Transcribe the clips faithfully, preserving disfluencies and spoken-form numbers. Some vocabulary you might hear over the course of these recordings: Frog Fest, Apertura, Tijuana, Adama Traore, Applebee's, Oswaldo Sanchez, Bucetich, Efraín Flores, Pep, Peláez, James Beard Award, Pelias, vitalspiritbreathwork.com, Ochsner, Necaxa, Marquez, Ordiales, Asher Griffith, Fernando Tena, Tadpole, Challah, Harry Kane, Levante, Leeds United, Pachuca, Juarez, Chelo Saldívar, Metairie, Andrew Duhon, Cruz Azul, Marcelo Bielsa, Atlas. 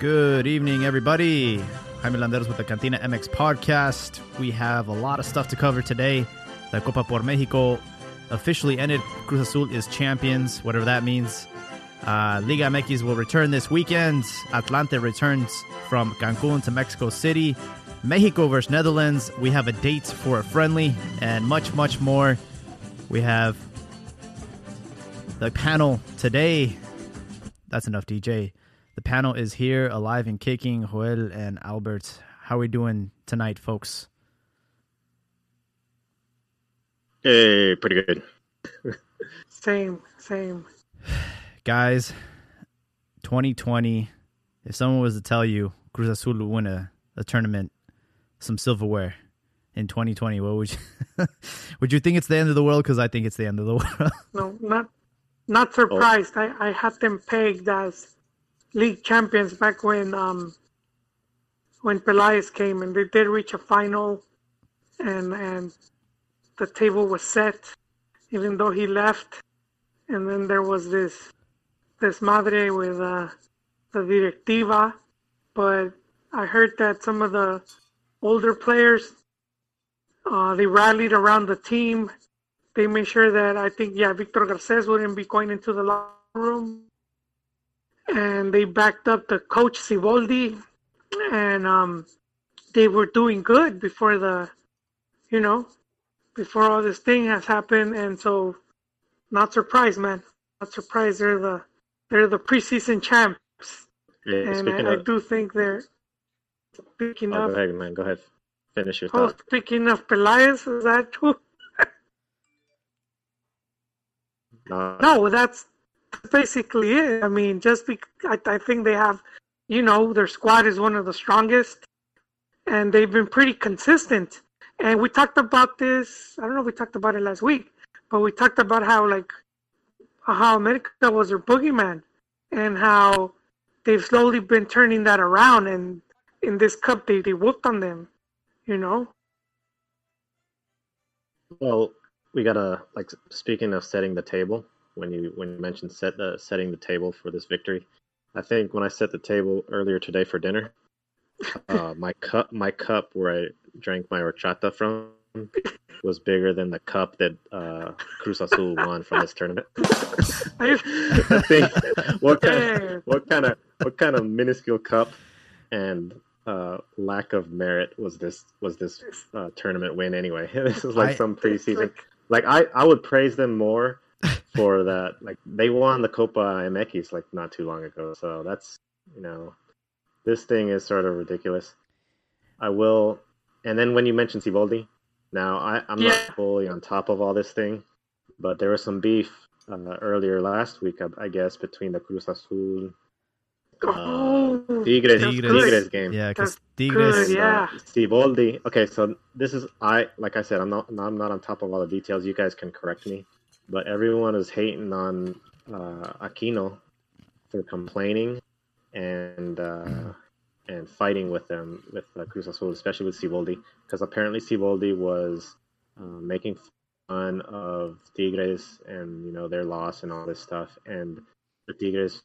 Good evening, everybody. Jaime Landeros with the Cantina M X podcast. We have a lot of stuff to cover today. The Copa por Mexico officially ended. Cruz Azul is champions, whatever that means. Uh, Liga M X will return this weekend. Atlante returns from Cancun to Mexico City. Mexico versus Netherlands. We have a date for a friendly and much, much more. We have the panel today. That's enough, D J. The panel is here, alive and kicking. Joel and Albert, how are we doing tonight, folks? Hey, pretty good. same, same. Guys, twenty twenty, if someone was to tell you Cruz Azul would win a, a tournament, some silverware in twenty twenty, what would you, would you think it's the end of the world? Because I think it's the end of the world. No, not, not surprised. Oh. I, I had them pegged as league champions back when um, when Pelias came, and they did reach a final, and and the table was set, even though he left. And then there was this desmadre with uh, the directiva, but I heard that some of the older players, uh, they rallied around the team. They made sure that, I think, yeah, Victor Garces wouldn't be going into the locker room. And they backed up the coach, Siboldi, and um, they were doing good before the, you know, before all this thing has happened. And so, not surprised, man. Not surprised. They're the they're the preseason champs. Yeah, and I, of, I do think they're speaking oh, of. Go ahead, man. Go ahead. Finish your oh, thought. Speaking of Pelias, is that true? no. no, that's. Basically it. I mean, just because I, I think they have, you know, their squad is one of the strongest, and they've been pretty consistent. And we talked about this, I don't know if we talked about it last week, but we talked about how, like, how America was their boogeyman, and how they've slowly been turning that around, and in this cup they, they whooped on them, you know? Well, we gotta, like, speaking of setting the table, When you when you mentioned set, uh, setting the table for this victory, I think when I set the table earlier today for dinner, uh, my cup my cup where I drank my horchata from was bigger than the cup that uh, Cruz Azul won from this tournament. I think what kind of, what kind of what kind of minuscule cup and uh, lack of merit was this was this uh, tournament win anyway? This is like I, some preseason. Like, like I, I would praise them more. For that, like, they won the Copa M X like not too long ago, so that's, you know, this thing is sort of ridiculous. I will, and then when you mentioned Siboldi, now I, I'm yeah. not fully on top of all this thing, but there was some beef uh, earlier last week, I, I guess, between the Cruz Azul uh, oh, Tigres, Tigres Tigres game, yeah, because Tigres, yeah, uh, Siboldi. Okay, so this is I like I said, I'm not I'm not on top of all the details. You guys can correct me. But everyone is hating on uh, Aquino for complaining and uh, and fighting with them, with uh, Cruz Azul, especially with Siboldi, because apparently Siboldi was uh, making fun of Tigres and, you know, their loss and all this stuff, and the Tigres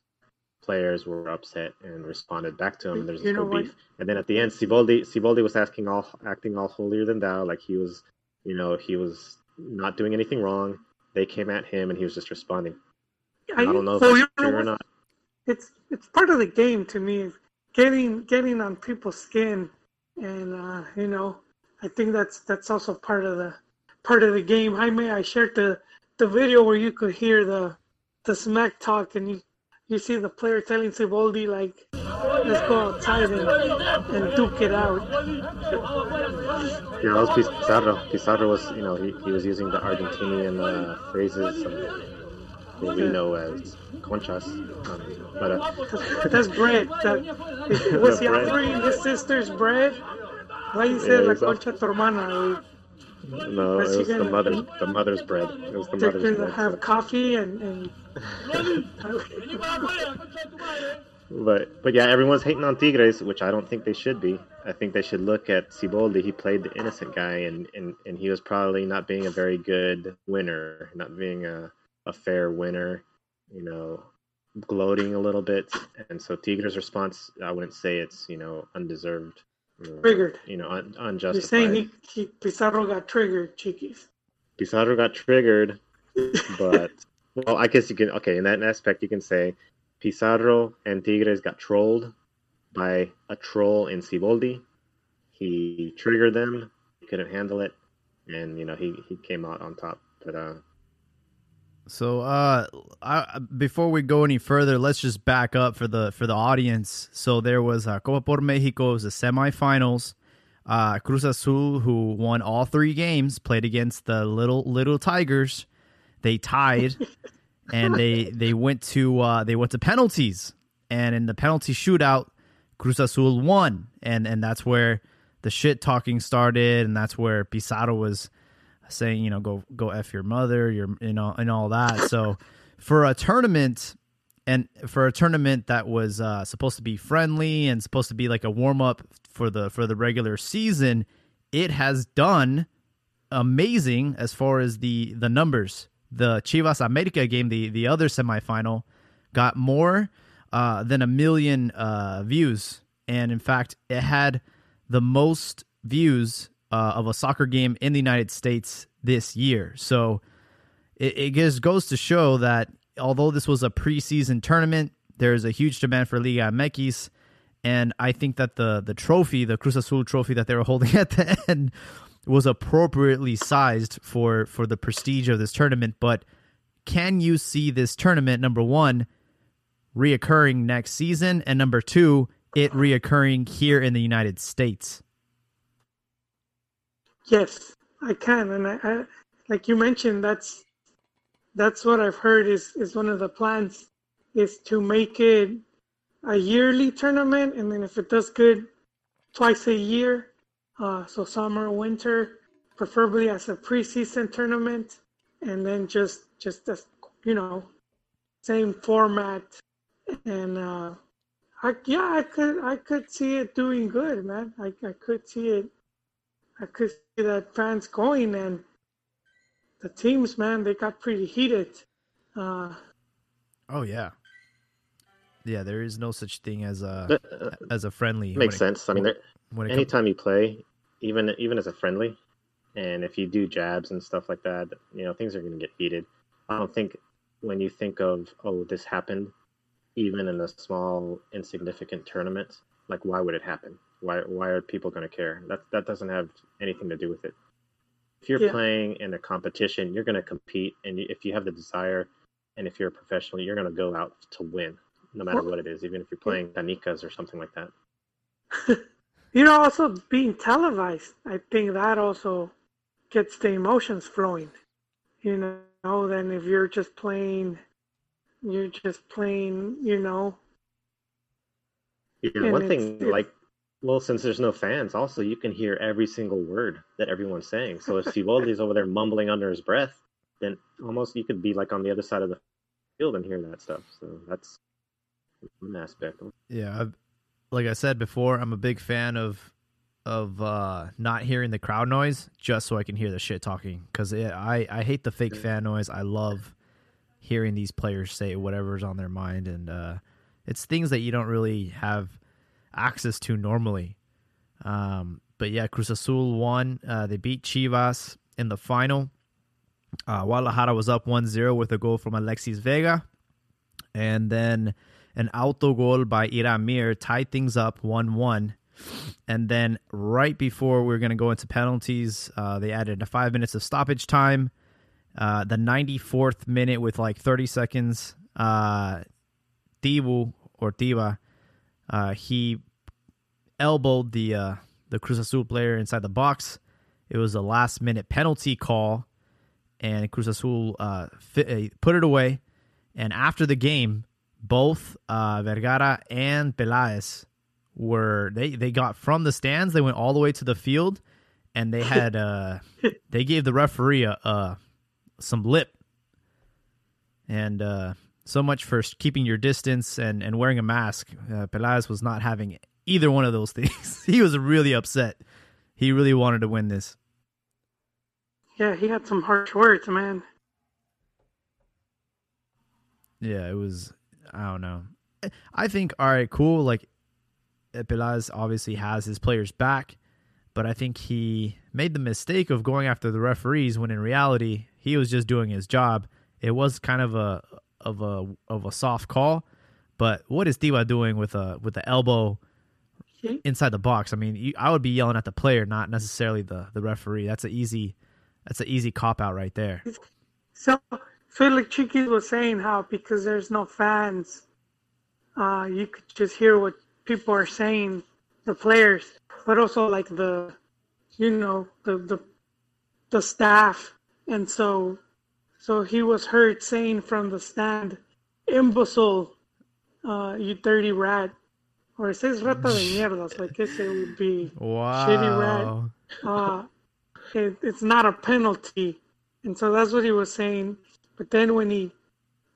players were upset and responded back to him. And there's this whole beef, and then at the end, Siboldi Siboldi was asking all acting all holier than thou, like he was, you know, he was not doing anything wrong. They came at him, and he was just responding. I don't know so if it's true or not. It's it's part of the game to me, getting getting on people's skin, and uh, you know, I think that's that's also part of the part of the game. Jaime, I shared the, the video where you could hear the the smack talk, and you, you see the player telling Siboldi, like, let's go outside and, and duke it out. Yeah, that was Pizarro. Pizarro was, you know, he, he was using the Argentinian uh, phrases that we know as conchas. Um, but, uh, that's bread. That, was he offering his sister's bread? Why you said yeah, la concha a... tu hermana? No, it was the mother's, the mother's bread. It was the mother's bread. They're going to have coffee and... and... But but yeah, everyone's hating on Tigres, which I don't think they should be. I think they should look at Siboldi. He played the innocent guy, and, and, and he was probably not being a very good winner, not being a, a fair winner, you know, gloating a little bit. And so Tigres' response, I wouldn't say it's, you know, undeserved. Triggered. You know, un, unjustified. You're saying he, he, Pizarro got triggered, Chiquis. Pizarro got triggered, but, well, I guess you can, okay, in that aspect you can say Pizarro and Tigres got trolled by a troll in Siboldi. He triggered them, couldn't handle it, and, you know, he, he came out on top. But, uh... So, uh, I, before we go any further, let's just back up for the for the audience. So there was uh, Copa por Mexico, it was the semifinals. Uh, Cruz Azul, who won all three games, played against the little little Tigers. They tied, and they they went to uh, they went to penalties. And in the penalty shootout, Cruz Azul won, and and that's where the shit talking started, and that's where Pizarro was saying, you know, go go F your mother, your, you know, and all that. So for a tournament, and for a tournament that was uh, supposed to be friendly and supposed to be like a warm up for the for the regular season, it has done amazing as far as the the numbers. The Chivas America game, the the other semifinal, got more uh, than a million uh, views, and in fact, it had the most views Uh, of a soccer game in the United States this year. So it, it just goes to show that although this was a preseason tournament, there is a huge demand for Liga M X, and I think that the the trophy, the Cruz Azul trophy that they were holding at the end, was appropriately sized for, for the prestige of this tournament. But can you see this tournament, number one, reoccurring next season, and number two, it reoccurring here in the United States? Yes, I can, and I, I like you mentioned, that's that's what I've heard is, is one of the plans is to make it a yearly tournament, and then if it does good, twice a year, uh, so summer, winter, preferably as a preseason tournament, and then just just as, you know, same format, and uh, I yeah, I could I could see it doing good, man. I I could see it. I could see that fans going, and the teams, man, they got pretty heated. Uh, oh yeah, yeah. There is no such thing as a uh, as a friendly. Makes it, sense. I mean, there, anytime comes... you play, even even as a friendly, and if you do jabs and stuff like that, you know, things are going to get heated. I don't think when you think of, oh, this happened, even in a small, insignificant tournament, like, why would it happen? Why why are people going to care? That that doesn't have anything to do with it. If you're yeah. playing in a competition, you're going to compete. And if you have the desire, and if you're a professional, you're going to go out to win, no matter well, what it is, even if you're playing canicas or something like that. You know, also being televised, I think that also gets the emotions flowing. You know, then if you're just playing, you're just playing, you know. Yeah, one thing, it's, like, well, since there's no fans, also, you can hear every single word that everyone's saying. So if Siboldi's over there mumbling under his breath, then almost you could be, like, on the other side of the field and hear that stuff. So that's one aspect. Yeah, I've, like I said before, I'm a big fan of of uh, not hearing the crowd noise just so I can hear the shit talking. Because I, I hate the fake fan noise. I love hearing these players say whatever's on their mind. And uh, it's things that you don't really have access to normally. Um, but yeah, Cruz Azul won. Uh, they beat Chivas in the final. Uh, Guadalajara was up one zero with a goal from Alexis Vega. And then an autogol by Iramir tied things up one one. And then right before we were going to go into penalties, uh, they added five minutes of stoppage time. Uh, the ninety-fourth minute with like thirty seconds, uh, Tibu or Tiba, Uh, he elbowed the uh, the Cruz Azul player inside the box. It was a last-minute penalty call, and Cruz Azul uh, fit, uh, put it away. And after the game, both uh, Vergara and Pelias were they, they got from the stands. They went all the way to the field, and they had uh, they gave the referee uh, some lip, and uh, so much for keeping your distance and, and wearing a mask. Uh, Pelaez was not having either one of those things. He was really upset. He really wanted to win this. Yeah, he had some harsh words, man. Yeah, it was, I don't know. I think, all right, cool. Like, Pelaez obviously has his players back, but I think he made the mistake of going after the referees when in reality he was just doing his job. It was kind of a of a of a soft call, but what is Tiva doing with a with the elbow inside the box? I mean, you, I would be yelling at the player, not necessarily the, the referee. That's an easy that's an easy cop out right there. So, Felix Chiquis was saying how because there's no fans, uh, you could just hear what people are saying, the players, but also like the, you know, the the, the staff, and so. So he was heard saying from the stand, imbecile, uh, you dirty rat. Or it says rata de mierdas, like this it would be wow. Shitty rat. Uh, it, it's not a penalty. And so that's what he was saying. But then when he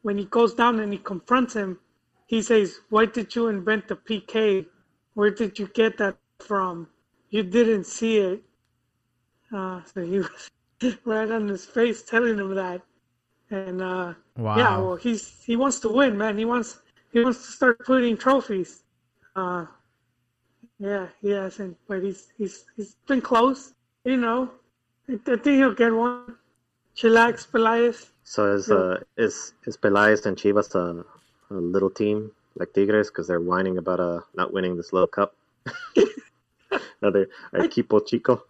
when he goes down and he confronts him, he says, why did you invent the P K? Where did you get that from? You didn't see it. Uh, so he was right on his face telling him that. And uh, wow. yeah, well, he's he wants to win, man. He wants he wants to start putting trophies. Uh, yeah, he hasn't, but he's he's he's been close, you know. I, I think he'll get one. Chillax, Peláez. So is yeah. uh is is Peláez and Chivas a, a little team like Tigres because they're whining about uh not winning this little cup? Another equipo chico.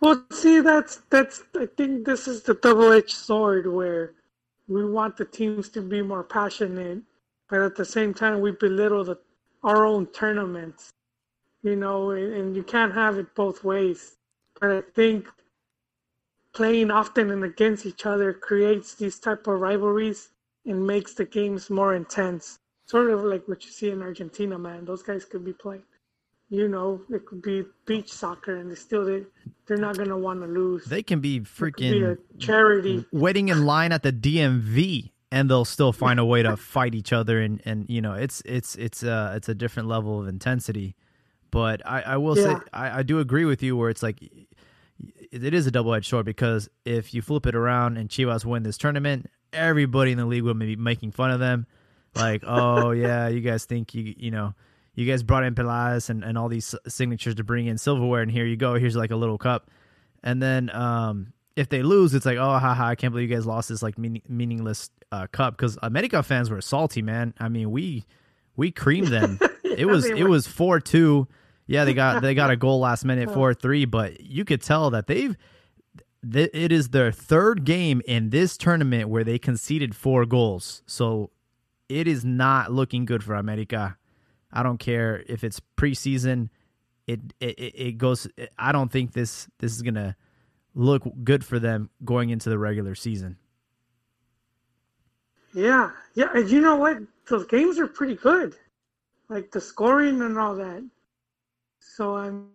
Well, see, that's that's. I think this is the double-edged sword where we want the teams to be more passionate, but at the same time we belittle the, our own tournaments, you know. And, and you can't have it both ways. But I think playing often and against each other creates these type of rivalries and makes the games more intense. Sort of like what you see in Argentina, man. Those guys could be playing. You know, it could be beach soccer, and they still they, they're not gonna want to lose. They can be freaking be charity waiting in line at the D M V, and they'll still find a way to fight each other. And, and you know, it's it's it's uh it's a different level of intensity. But I, I will yeah. say I, I do agree with you where it's like it is a double-edged sword because if you flip it around and Chivas win this tournament, everybody in the league will be making fun of them, like, oh yeah, you guys think you you know. You guys brought in Pelaez and, and all these signatures to bring in silverware, and here you go. Here's like a little cup. And then um, if they lose, it's like, oh, haha, I can't believe you guys lost this like meaning, meaningless uh, cup. Because America fans were salty, man. I mean, we we creamed them. yeah, it was it was four two. Yeah, they got they got a goal last minute, four three. But you could tell that they've th- it is their third game in this tournament where they conceded four goals. So it is not looking good for America. I don't care if it's preseason. It it it goes. I don't think this this is gonna look good for them going into the regular season. Yeah, yeah, and you know what? Those games are pretty good, like the scoring and all that. So I'm.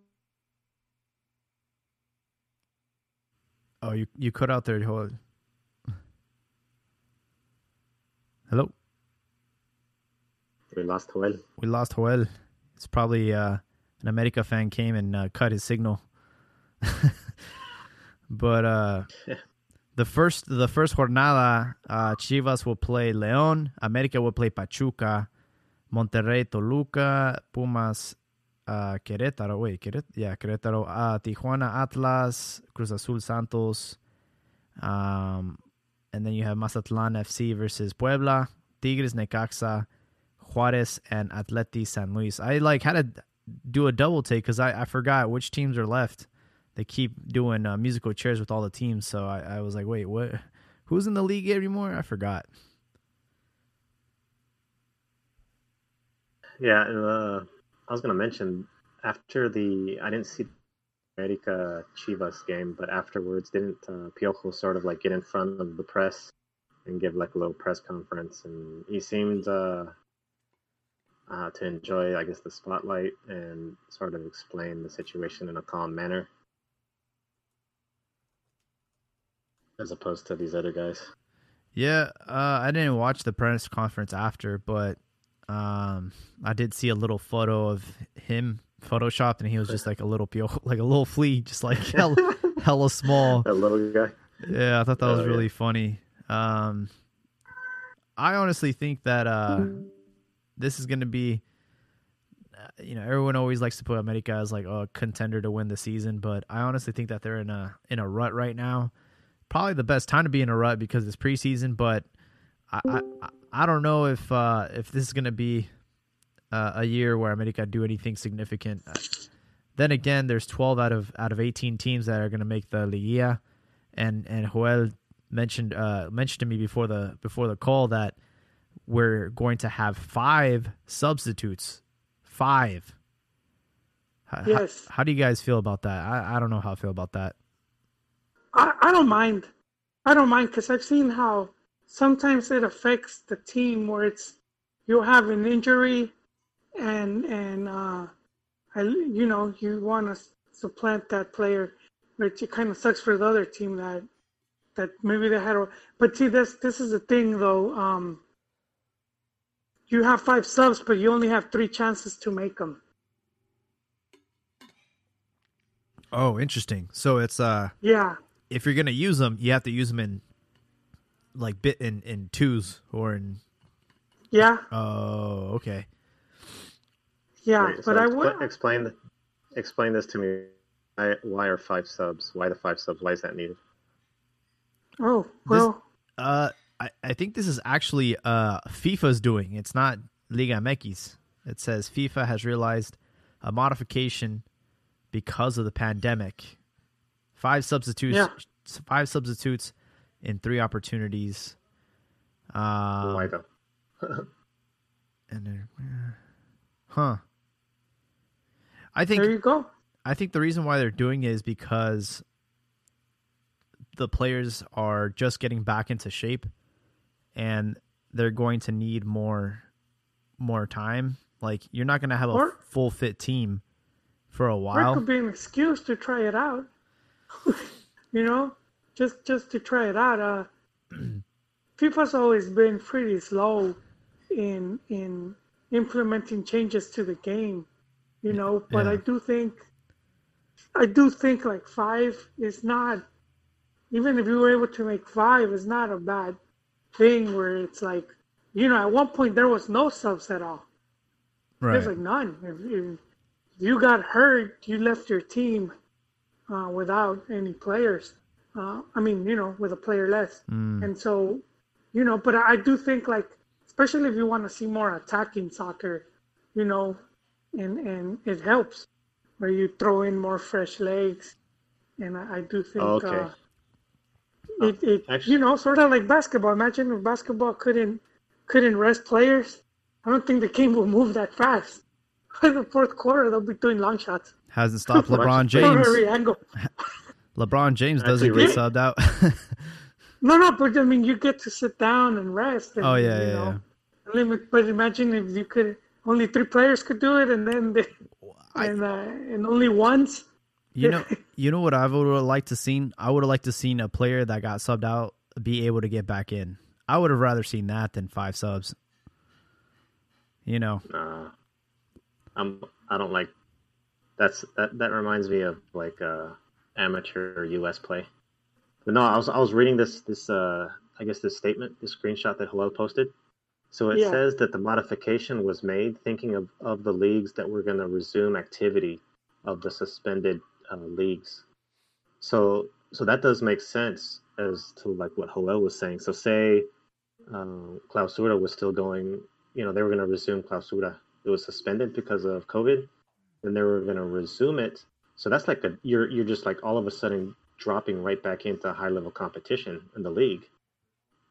Oh, you you cut out there. Hold on. Hello. We lost Joel. We lost Joel. It's probably uh, an America fan came and uh, cut his signal. But uh, yeah. the first the first jornada, uh, Chivas will play León. America will play Pachuca. Monterrey, Toluca. Pumas, uh, Querétaro. Wait, Querétaro? Yeah, Querétaro. Uh, Tijuana, Atlas. Cruz Azul, Santos. Um, and then you have Mazatlán F C versus Puebla. Tigres, Necaxa. Juarez and Atleti San Luis. I like had to do a double take because I, I forgot which teams are left. They keep doing uh, musical chairs with all the teams, so I, I was like, wait, what? Who's in the league anymore? I forgot. Yeah, and uh, I was gonna mention after the I didn't see America Chivas game, but afterwards didn't uh, Piojo sort of like get in front of the press and give like a little press conference, and he seemed. Uh, Uh, to enjoy, I guess, the spotlight and sort of explain the situation in a calm manner as opposed to these other guys. Yeah, uh, I didn't watch the press conference after, but um, I did see a little photo of him photoshopped, and he was just like a little piojo, like a little flea, just like hella, hella small. That little guy. Yeah, I thought that oh, was really yeah. funny. Um, I honestly think that uh, this is going to be, you know, everyone always likes to put America as like a contender to win the season, but I honestly think that they're in a in a rut right now. Probably the best time to be in a rut because it's preseason, but I I, I don't know if uh, if this is going to be uh, a year where America do anything significant. Uh, then again, there's twelve out of out of eighteen teams that are going to make the Liguilla, and and Joel mentioned uh, mentioned to me before the before the call that we're going to have five substitutes, five. Yes. How, how do you guys feel about that? I, I don't know how I feel about that. I, I don't mind. I don't mind because I've seen how sometimes it affects the team where it's you have an injury and, and uh, I, you know, you want to supplant that player, which it kind of sucks for the other team that that maybe they had. A, but see, this, this is the thing, though. Um, you have five subs, but you only have three chances to make them. Oh, interesting. So it's... uh yeah. If you're gonna use them, you have to use them in like bit in, in twos or in yeah. Oh, okay. Yeah, Wait, but so I would expl- explain the, explain this to me. I, why are five subs? Why the five subs? Why is that needed? Oh well, this, uh, I I think this is actually uh FIFA's doing. It's not Liga M X. It says FIFA has realized a modification because of the pandemic. Five substitutes, yeah. five substitutes, in three opportunities. Um, Why though? and huh? I think there you go. I think the reason why they're doing it is because the players are just getting back into shape, and they're going to need more, more time. Like you're not going to have or, a full fit team for a while. It could be an excuse to try it out. you know, just just to try it out. Uh, FIFA's always been pretty slow in in implementing changes to the game, you know. But yeah. I do think, I do think like five is not, even if you were able to make five, is not a bad thing. Where it's like, you know, at one point there was no subs at all. Right. There's like none. If, if you got hurt, you left your team. Uh, without any players. Uh, I mean, you know, with a player less. Mm. And so, you know, but I do think like, especially if you want to see more attacking soccer, you know, and, and it helps where you throw in more fresh legs. And I, I do think, oh, okay. uh, oh, it, it actually, you know, sort of like basketball. Imagine if basketball couldn't, couldn't rest players. I don't think the game will move that fast. In the fourth quarter, they'll be doing long shots. Hasn't stopped LeBron James. LeBron James doesn't get subbed out. no, no, but I mean, you get to sit down and rest. And, oh, yeah, you yeah, know, yeah. Limit, but imagine if you could, only three players could do it, and then they, I, and, uh, and only once. You know, you know what I would have liked to seen? I would have liked to seen a player that got subbed out be able to get back in. I would have rather seen that than five subs. You know. Uh. I'm, I don't like that's that, that reminds me of like uh, amateur U S play. But no, I was I was reading this this uh, I guess this statement, this screenshot that Hello posted. So it yeah. says that the modification was made thinking of, of the leagues that were going to resume activity of the suspended uh, leagues. So so that does make sense as to like what Hello was saying. So say uh, Clausura was still going, you know, they were going to resume Clausura. It was suspended because of COVID, then they were going to resume it. So that's like a you're you're just like all of a sudden dropping right back into high level competition in the league.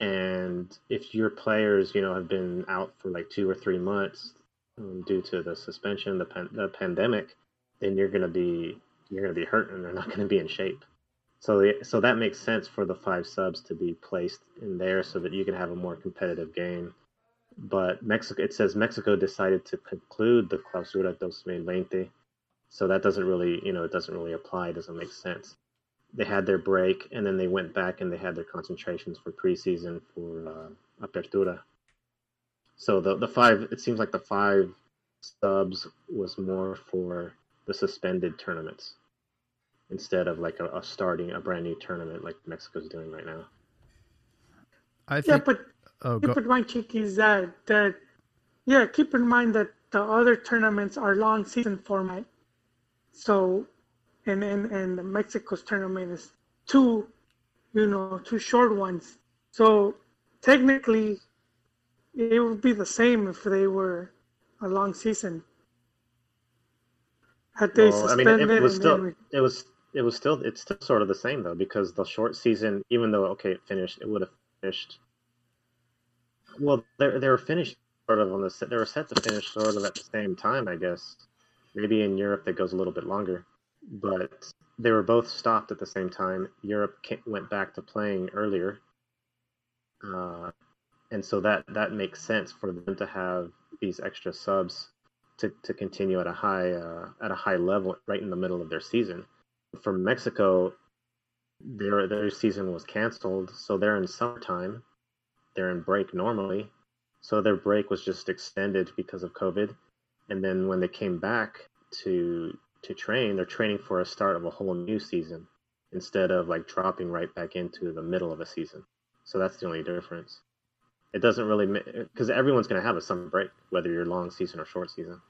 And if your players, you know, have been out for like two or three months um, due to the suspension, the, pan- the pandemic, then you're going to be you're going to be hurting. They're not going to be in shape. So the, so that makes sense for the five subs to be placed in there so that you can have a more competitive game. But Mexico, it says Mexico decided to conclude the Clausura dos mil veinte, so that doesn't really, you know, it doesn't really apply. It doesn't make sense. they had their break, and then they went back and they had their concentrations for preseason for uh, Apertura. So the the five, it seems like the five subs was more for the suspended tournaments instead of like a, a starting a brand new tournament like Mexico's doing right now. I think. Yeah, but oh, keep in mind, Kiki, is that that yeah, keep in mind that the other tournaments are long season format. So, and and and the Mexico's tournament is two, you know, two short ones. So technically, it would be the same if they were a long season. Had they well, suspended, I mean, it was still we... it was it was still it's still sort of the same though, because the short season, even though okay, it finished, it would have finished. Well, they they were finished sort of on the set. They were set to finish sort of at the same time, I guess. Maybe in Europe that goes a little bit longer, but they were both stopped at the same time. Europe came, went back to playing earlier, uh, and so that that makes sense for them to have these extra subs to, to continue at a high uh, at a high level right in the middle of their season. For Mexico, their their season was canceled, so they're in summertime. They're in break normally, so their break was just extended because of COVID. And then when they came back to to train, they're training for a start of a whole new season instead of like dropping right back into the middle of a season. So that's the only difference. It doesn't really – because everyone's going to have a summer break, whether you're long season or short season.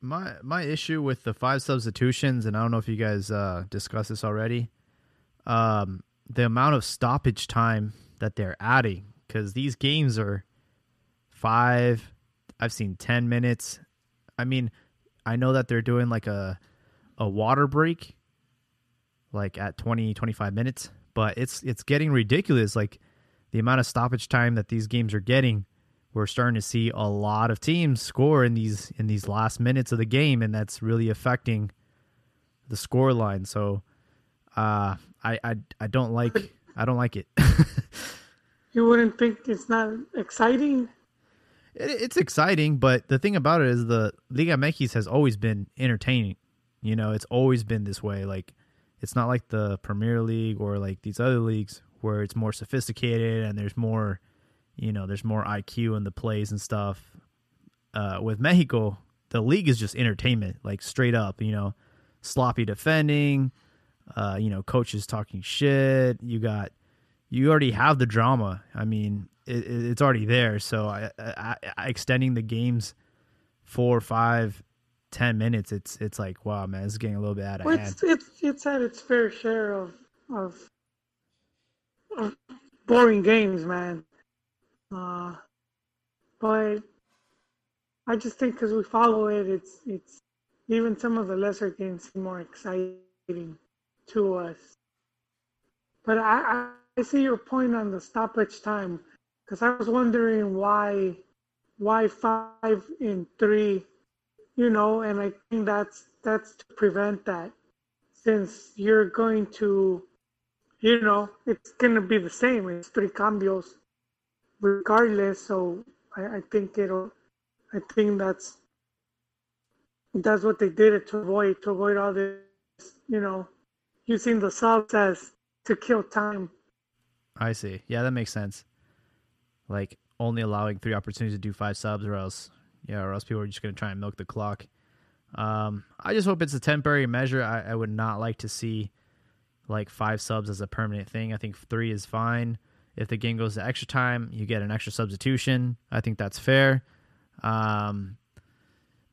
My my issue with the five substitutions, and I don't know if you guys uh, discussed this already, um, the amount of stoppage time that they're adding, because these games are five – I've seen ten minutes. I mean, I know that they're doing like a a water break like at twenty, twenty-five minutes, but it's it's getting ridiculous. Like the amount of stoppage time that these games are getting, we're starting to see a lot of teams score in these in these last minutes of the game, and that's really affecting the score line. So uh, I, I I don't like I don't like it. You wouldn't think it's not exciting? It's exciting, but the thing about it is the Liga M X has always been entertaining. You know, it's always been this way. Like, it's not like the Premier League or like these other leagues where it's more sophisticated and there's more, you know, there's more I Q in the plays and stuff. Uh, with Mexico, the league is just entertainment, like straight up, you know, sloppy defending, uh, you know, coaches talking shit. You got, you already have the drama. I mean, It, it's already there, so I, I, I extending the games four, five, ten minutes. It's it's like wow, man, it's getting a little bit out of well, hand. It's, it's it's had its fair share of of, of boring games, man. Uh, but I just think because we follow it, it's it's even some of the lesser games seem more exciting to us. But I I see your point on the stoppage time. Because I was wondering why, why five in three, you know, and I think that's that's to prevent that, since you're going to, you know, it's gonna be the same. It's three cambios, regardless. So I, I think it'll, I think that's that's what they did it to avoid to avoid all this, you know, using the subs as to kill time. I see. Yeah, that makes sense. Like only allowing three opportunities to do five subs, or else, yeah, or else people are just going to try and milk the clock. Um, I just hope it's a temporary measure. I, I would not like to see like five subs as a permanent thing. I think three is fine. If the game goes to extra time, you get an extra substitution. I think that's fair. Um,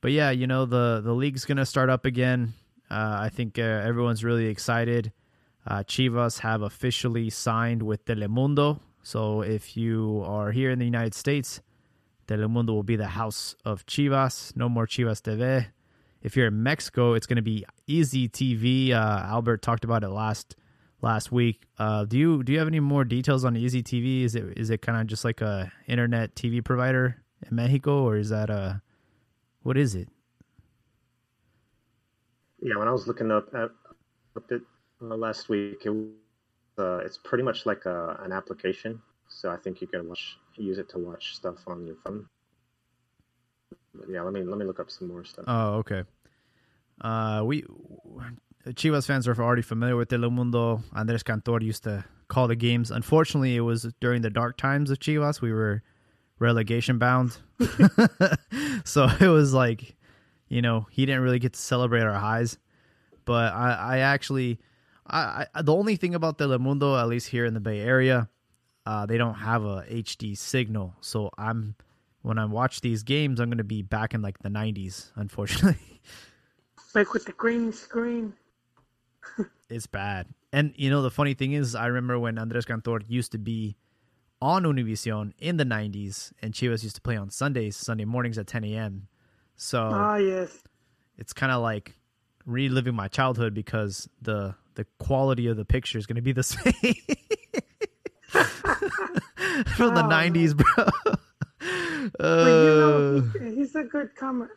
but yeah, you know, the the league's going to start up again. Uh, I think uh, everyone's really excited. Uh, Chivas have officially signed with Telemundo. So if you are here in the United States, Telemundo will be the house of Chivas. No more Chivas T V. If you're in Mexico, it's going to be E Z T V. Uh, Albert talked about it last last week. Uh, do you do you have any more details on E Z T V? Is it is it kind of just like a internet T V provider in Mexico, or is that a what is it? Yeah, when I was looking up at up it uh, last week, it was Uh, it's pretty much like a, an application, so I think you can watch, use it to watch stuff on your phone. But yeah, let me let me look up some more stuff. Oh, okay. Uh, we Chivas fans are already familiar with Telemundo. Andres Cantor used to call the games. Unfortunately, it was during the dark times of Chivas. We were relegation bound. So it was like, you know, he didn't really get to celebrate our highs. But I, I actually, I, I the only thing about Telemundo, at least here in the Bay Area, uh, they don't have a H D signal. So I'm when I watch these games, I'm going to be back in like the nineties, unfortunately. Like with the green screen. It's bad. And, you know, the funny thing is, I remember when Andres Cantor used to be on Univision in the nineties, and Chivas used to play on Sundays, Sunday mornings at ten a.m. So ah, yes. It's kind of like reliving my childhood because the, the quality of the picture is going to be the same. From the oh, nineties, bro. Uh, but, you know, he's a good comment.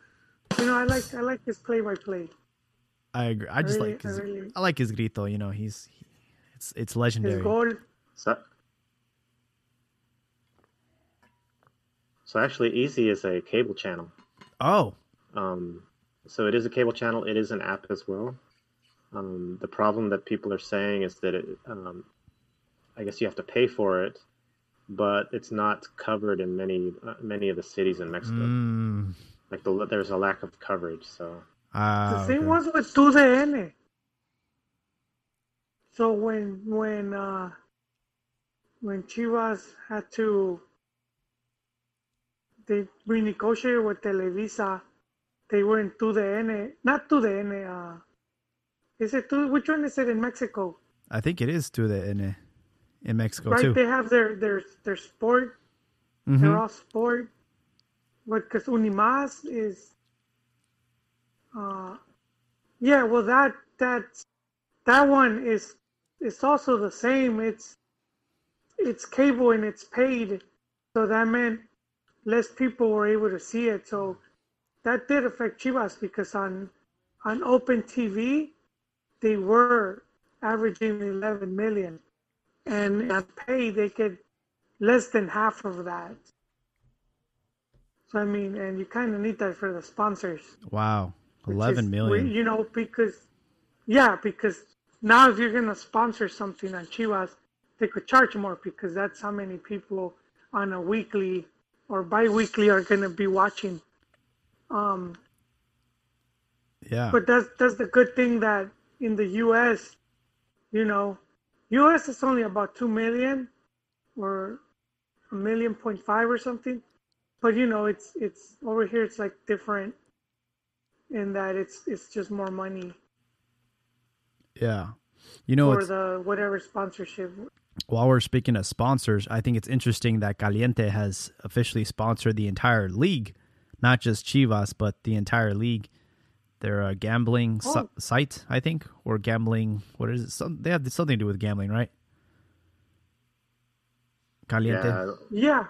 You know, I like I like his play-by-play. I agree. I just I really, like his I, really, I like his grito. You know, he's he, it's it's legendary. His goal. So, so actually, Easy is a cable channel. Oh. Um. So it is a cable channel. It is an app as well. Um. The problem that people are saying is that it, um, I guess you have to pay for it, but it's not covered in many uh, many of the cities in Mexico. Mm. Like the, there's a lack of coverage, so ah, the same okay. was with two D N. So when when uh, when Chivas had to they renegotiated with Televisa, they were in two D N, not two D N. Uh, is it two? Which one is it in Mexico? I think it is two D N in Mexico right, too. Right, they have their their their sport. Mm-hmm. They're all sport. Because Unimas is, uh, yeah. Well, that that that one is it's also the same. It's it's cable and it's paid, so that meant less people were able to see it. So that did affect Chivas because on on Open T V they were averaging eleven million, and on pay they could less than half of that. I mean, and you kind of need that for the sponsors. Wow, eleven is, million. You know, because yeah, because now if you're gonna sponsor something on Chivas, they could charge more because that's how many people on a weekly or bi-weekly are gonna be watching. Um. Yeah. But that's that's the good thing that in the U S, you know, U S is only about two million or a million point five or something. But you know, it's it's over here. It's like different in that it's it's just more money. Yeah, you know, for the whatever sponsorship. While we're speaking of sponsors, I think it's interesting that Caliente has officially sponsored the entire league, not just Chivas, but the entire league. They're a gambling oh. su- site, I think, or gambling. What is it? Some, they have something to do with gambling, right? Caliente. Yeah. yeah.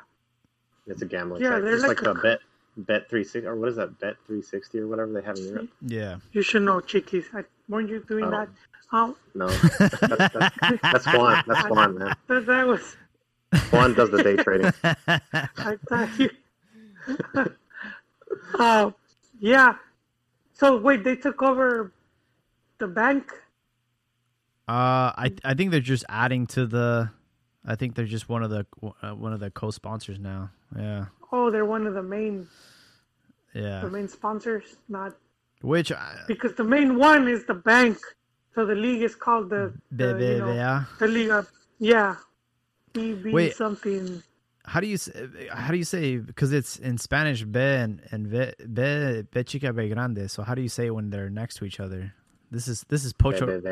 It's a gambling yeah, site. It's like, like a, a bet, bet three sixty or what is that? Bet three sixty or whatever they have in Europe. Yeah, you should know, Chiquis. I, weren't you doing oh. that? Oh no, that's, that's, that's Juan. That's Juan, man. That, that was Juan does the day trading. I thought you. uh, yeah. So wait, they took over the bank. Uh, I I think they're just adding to the. I think they're just one of the uh, one of the co-sponsors now. Yeah. Oh, they're one of the main. Yeah. The main sponsors, not. Which. I, because the main one is the bank, so the league is called the. the you know, the Liga, yeah. B B Wait, something. How do you how do you say because it's in Spanish B and and B B chica B grande? So how do you say when they're next to each other? This is this is Pocho. Be, be, be,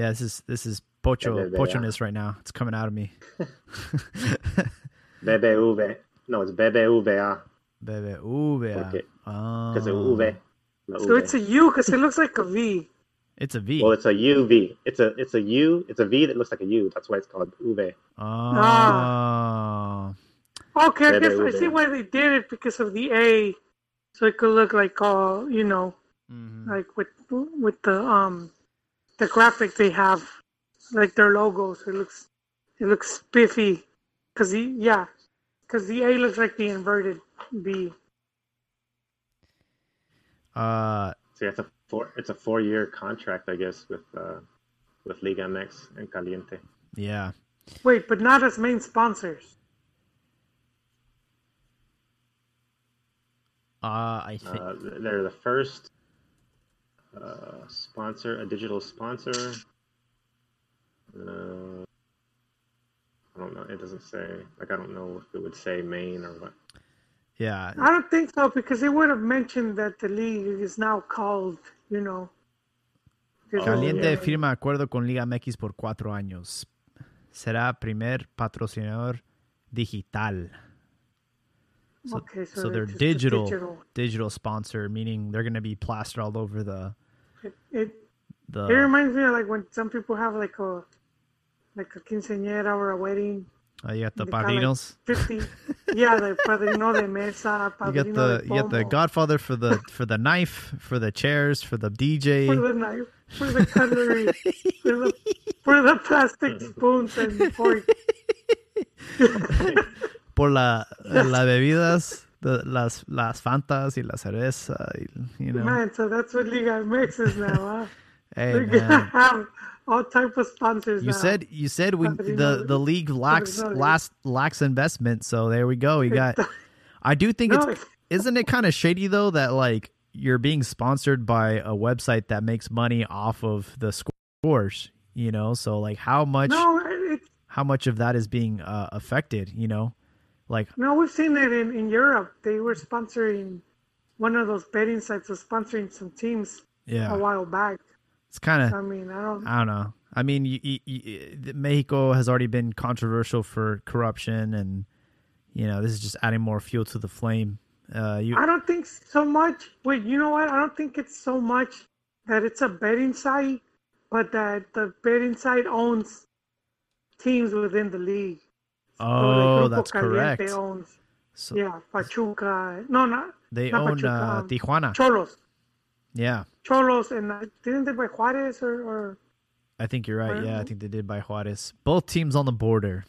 yeah, this is this is. Pocho, yeah, Pochoness right now. It's coming out of me. B B V. No, it's B B V A. B B V A. Because okay. oh. it's a U V. So it's a U because it looks like a V. It's a V. Well, it's a U V. It's a it's a U. It's a V that looks like a U. That's why it's called U V. Oh. Ah. Okay, I guess I see why they did it because of the A. So it could look like, all, you know, mm-hmm. like with with the um the graphic they have. Like their logo, so it looks, it looks spiffy, cause the yeah, cause the A looks like the inverted B. Uh, So yeah, it's a four it's a four year contract, I guess, with uh, with Liga M X and Caliente. Yeah. Wait, but not as main sponsors. Uh, I think uh, they're the first uh, sponsor, a digital sponsor. Uh, I don't know. It doesn't say. Like, I don't know if it would say main or what. Yeah. I don't think so, because it would have mentioned that the league is now called, you know. Oh, Caliente yeah. firma acuerdo con Liga M X por cuatro años. Será primer patrocinador digital. So, okay, so, so they're, they're digital, digital digital sponsor, meaning they're going to be plastered all over the it, it, the... It reminds me of like when some people have like a like a quinceañera or a wedding. Oh, you got the padrinos? Like fifty Yeah, the padrino de mesa, padrino you got the, de pomo. You got the godfather for the for the knife, for the chairs, for the D J. For the knife, for the cutlery, for, the, for the plastic spoons and forks. Por la, las bebidas, the, las, las Fantas y la cerveza. Y, you know. Man, so that's what Liga M X is now, huh? Hey, they're going to have all types of sponsors you now. Said, you said we, the, the league lacks, last, lacks investment, so there we go. You got. I do think no. it's... Isn't it kind of shady, though, that like you're being sponsored by a website that makes money off of the scores, you know? So like how much, no, it, how much of that is being uh, affected, you know? Like, no, we've seen it in, in Europe. They were sponsoring, one of those betting sites was sponsoring some teams yeah. a while back. It's kind of, I mean, I don't, I don't know. I mean, you, you, you, Mexico has already been controversial for corruption, and you know, this is just adding more fuel to the flame. Uh, you, I don't think so much. Wait, you know what? I don't think it's so much that it's a betting site, but that the betting site owns teams within the league. Oh, so that's correct. They own, so, yeah, Pachuca. No, no. They own Pachuca, uh, um, Tijuana. Cholos. Yeah. Cholos, and uh, didn't they buy Juarez or, or? I think you're right. Or, yeah, I think they did buy Juarez. Both teams on the border.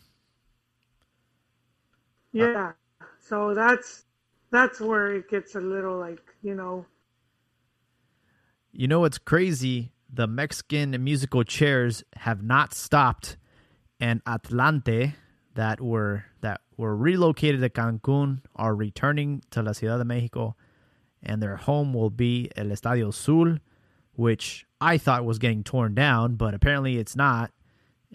Yeah, uh, so that's that's where it gets a little like, you know. You know what's crazy? The Mexican musical chairs have not stopped, and Atlante. That were that were relocated to Cancun are returning to La Ciudad de Mexico, and their home will be El Estadio Azul, which I thought was getting torn down, but apparently it's not.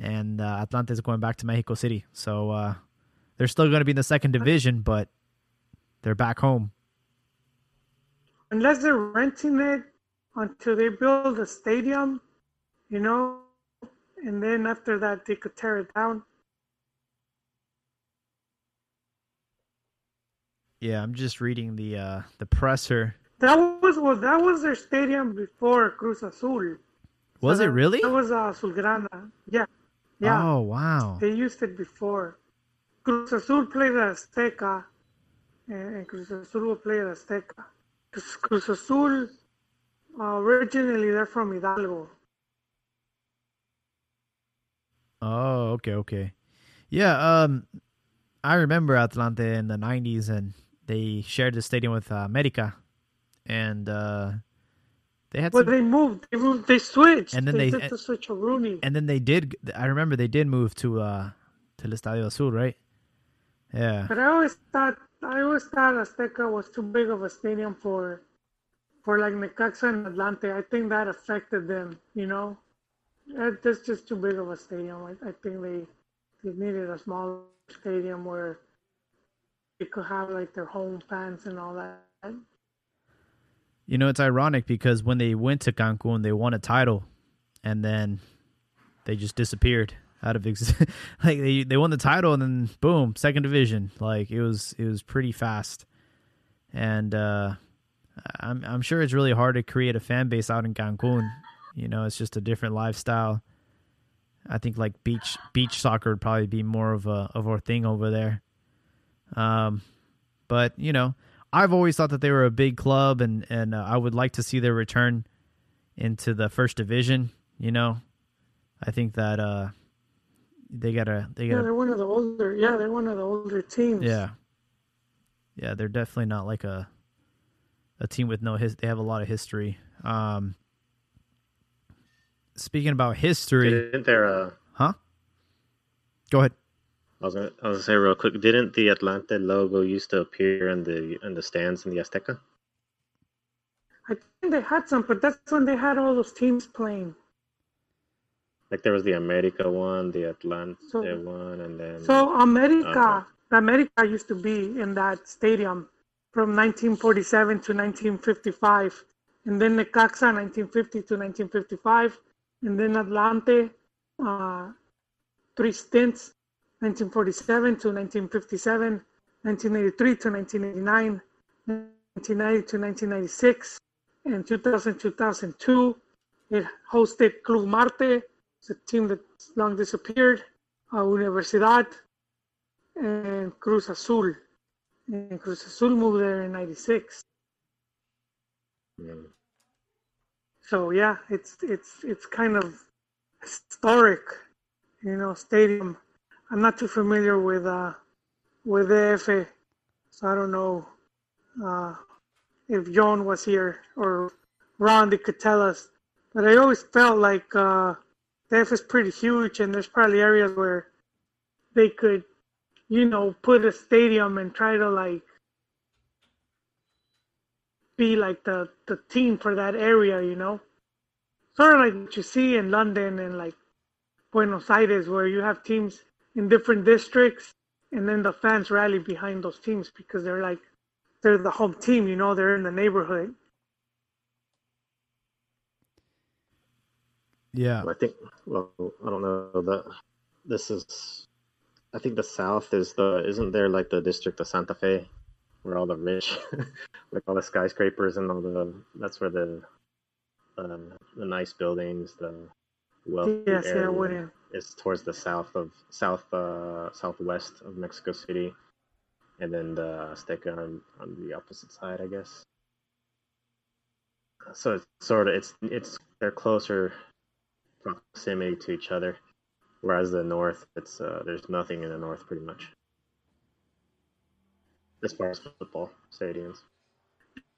And uh, Atlante is going back to Mexico City, so uh, they're still going to be in the second division, but they're back home. Unless they're renting it until they build a stadium, you know, and then after that they could tear it down. Yeah, I'm just reading the uh, the presser. That was well, that was their stadium before Cruz Azul. Was so it that, really? That was uh, Azulgrana. Yeah, yeah. Oh wow! They used it before. Cruz Azul played at Azteca, and, and Cruz Azul will play at Azteca. Because Cruz Azul uh, originally they're from Hidalgo. Oh, okay, okay, yeah. Um, I remember Atlante in the nineties, and they shared the stadium with uh, América, and uh, they had. Well, some... they moved. They moved. They switched. And then they, they did the switch of Rooney. And then they did. I remember they did move to uh, to El Estadio Azul, right? Yeah. But I always thought I always thought Azteca was too big of a stadium for for like Necaxa and Atlante. I think that affected them. You know, that's just too big of a stadium. I, I think they they needed a smaller stadium where they could have like their home fans and all that. You know, it's ironic because when they went to Cancun, they won a title, and then they just disappeared out of ex- like they they won the title, and then boom, second division. Like it was it was pretty fast, and uh, I'm I'm sure it's really hard to create a fan base out in Cancun. You know, it's just a different lifestyle. I think like beach beach soccer would probably be more of a of our thing over there, um, but you know, I've always thought that they were a big club, and and uh, I would like to see their return into the first division. You know, I think that uh, they gotta they gotta. Yeah, they're one of the older. Yeah, they're one of the older teams. Yeah, yeah, they're definitely not like a a team with no his. They have a lot of history. Um, speaking about history, didn't there? Uh, huh? Go ahead. I was gonna, I was gonna say real quick. Didn't the Atlante logo used to appear in the in the stands in the Azteca? I think they had some, but that's when they had all those teams playing. Like there was the America one, the Atlante so, one, and then so America. Uh, the America used to be in that stadium from nineteen forty-seven to nineteen fifty-five, and then Necaxa nineteen fifty to nineteen fifty-five, and then Atlante, uh, three stints, nineteen forty-seven to nineteen fifty-seven, nineteen eighty-three to nineteen eighty-nine, nineteen ninety to nineteen ninety-six, and two thousand to two thousand two. It hosted Club Marte, it's a team that long disappeared, uh, Universidad, and Cruz Azul. And Cruz Azul moved there in ninety-six. Yeah. So yeah, it's it's it's kind of historic, you know, stadium. I'm not too familiar with uh with A F A, so I don't know uh, if John was here or Ron, they could tell us. But I always felt like uh, the A F A is pretty huge, and there's probably areas where they could, you know, put a stadium and try to like be like the, the team for that area, you know? Sort of like what you see in London and like Buenos Aires, where you have teams in different districts, and then the fans rally behind those teams because they're like, they're the home team, you know, they're in the neighborhood. Yeah. I think, well, I don't know that this is, I think the South is the, isn't there like the district of Santa Fe where all the rich, like all the skyscrapers and all the, that's where the um, the nice buildings, the wealthy yes, area yeah, is towards the south of, south, uh, southwest of Mexico City. And then the Azteca on, on the opposite side, I guess. So it's sort of, it's, it's, they're closer proximity to each other. Whereas the north, it's uh, there's nothing in the north, pretty much. As far as football stadiums.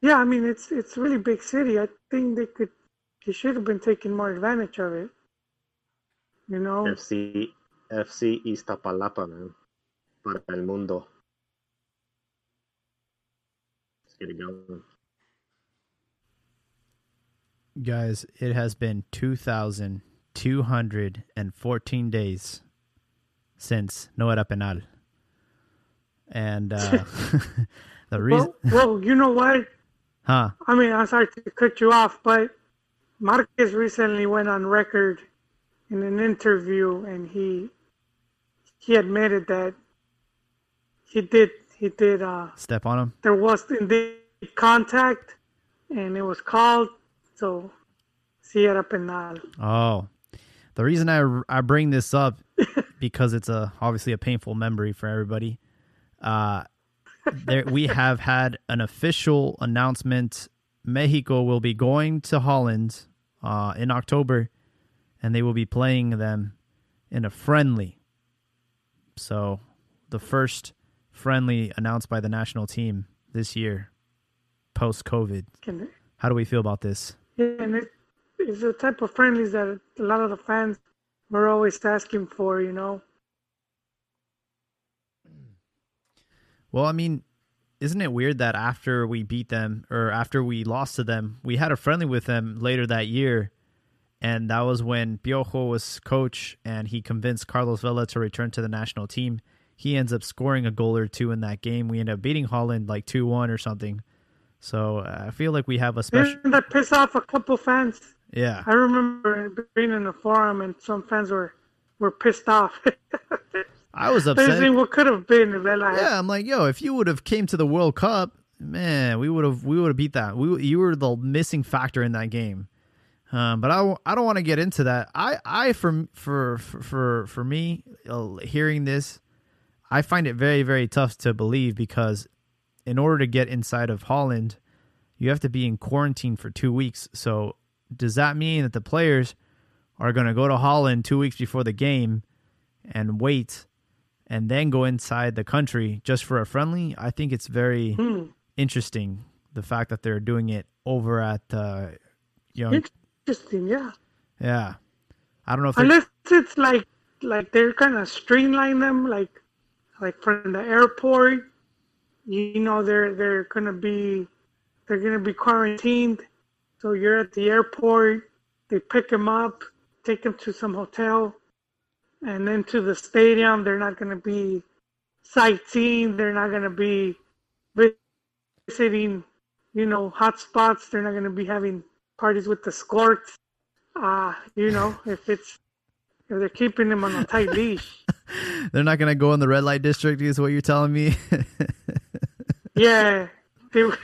Yeah, I mean it's it's a really big city. I think they could, they should have been taking more advantage of it. You know. F C F C Iztapalapa, man, para el mundo. Let's get it going. Guys, it has been two thousand. Two hundred and fourteen days since No Era Penal, and uh, the reason. Well, well, you know what? Huh? I mean, I'm sorry to cut you off, but Marquez recently went on record in an interview, and he he admitted that he did he did uh, step on him. There was indeed contact, and it was called. So, Si Era Penal. Oh. The reason I, I bring this up, because it's a obviously a painful memory for everybody, uh, there, we have had an official announcement. Mexico will be going to Holland uh, in October, and they will be playing them in a friendly. So the first friendly announced by the national team this year, post-COVID. Can, How do we feel about this? Yeah, it's the type of friendlies that a lot of the fans were always asking for, you know? Well, I mean, isn't it weird that after we beat them or after we lost to them, we had a friendly with them later that year, and that was when Piojo was coach and he convinced Carlos Vela to return to the national team. He ends up scoring a goal or two in that game. We end up beating Holland like two one or something. So I feel like we have a special... Didn't that piss off a couple fans? Yeah. I remember being in the forum and some fans were, were pissed off. I was upset. They what could have been. If like, yeah, I'm like, yo, if you would have came to the World Cup, man, we would have we would have beat that. We You were the missing factor in that game. Um, but I, I don't want to get into that. I, I for, for, for, for me, uh, hearing this, I find it very, very tough to believe because... In order to get inside of Holland, you have to be in quarantine for two weeks. So does that mean that the players are going to go to Holland two weeks before the game and wait and then go inside the country just for a friendly? I think it's very hmm. interesting, the fact that they're doing it over at uh, young. Interesting, yeah. Yeah. I don't know if Unless it's like like they're kind of streamlining them, like like from the airport, you know, they're they're gonna be they're gonna be quarantined. So you're at the airport, they pick him up, take him to some hotel, and then to the stadium. They're not gonna be sightseeing, they're not gonna be visiting, you know, hot spots, they're not gonna be having parties with the escorts. Uh, you know, if it's if they're keeping them on a tight leash. They're not gonna go in the red light district is what you're telling me. Yeah. They, well,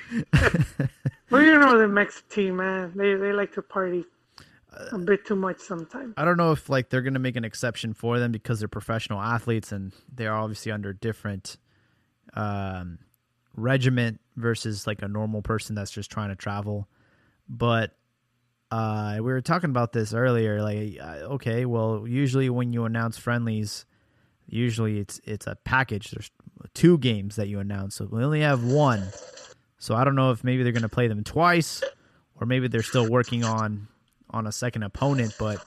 you know the Mexican team, man. They they like to party a bit too much sometimes. I don't know if like they're gonna make an exception for them because they're professional athletes and they are obviously under different um, regiment versus like a normal person that's just trying to travel. But uh, we were talking about this earlier. Like, okay, well, usually when you announce friendlies, usually it's it's a package. There's two games that you announce, so we only have one. So I don't know if maybe they're going to play them twice, or maybe they're still working on on a second opponent. But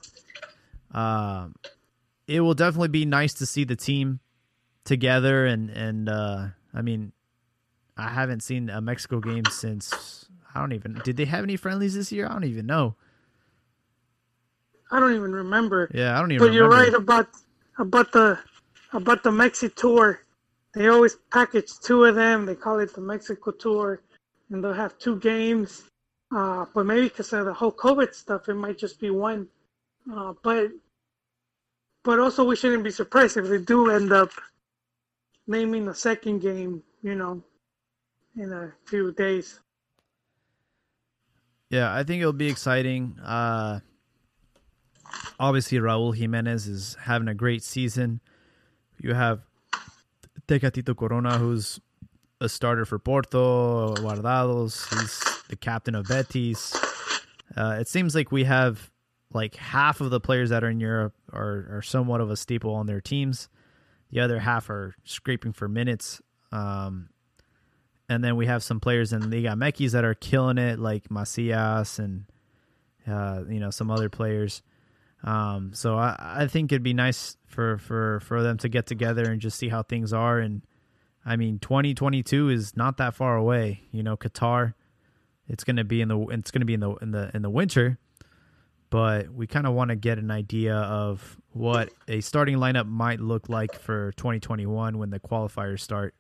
um, it will definitely be nice to see the team together. And and uh, I mean, I haven't seen a Mexico game since. I don't even, did they have any friendlies this year? I don't even know. I don't even remember. Yeah, I don't even but remember. But you're right about about the about the Mexi tour. They always package two of them. They call it the Mexico tour, and they'll have two games. Uh, but maybe because of the whole COVID stuff, it might just be one. Uh, but but also we shouldn't be surprised if they do end up naming the second game, you know, in a few days. Yeah, I think it'll be exciting. Uh, obviously, Raúl Jiménez is having a great season. You have Tecatito Corona, who's a starter for Porto, Guardados. He's the captain of Betis. Uh, it seems like we have like half of the players that are in Europe are, are somewhat of a staple on their teams. The other half are scraping for minutes. Um And then we have some players in Liga M X that are killing it, like Macias and uh, you know, some other players. Um, so I, I think it'd be nice for, for, for them to get together and just see how things are. And I mean, twenty twenty-two is not that far away. You know, Qatar, it's gonna be in the it's gonna be in the in the in the winter, but we kind of want to get an idea of what a starting lineup might look like for twenty twenty-one when the qualifiers start.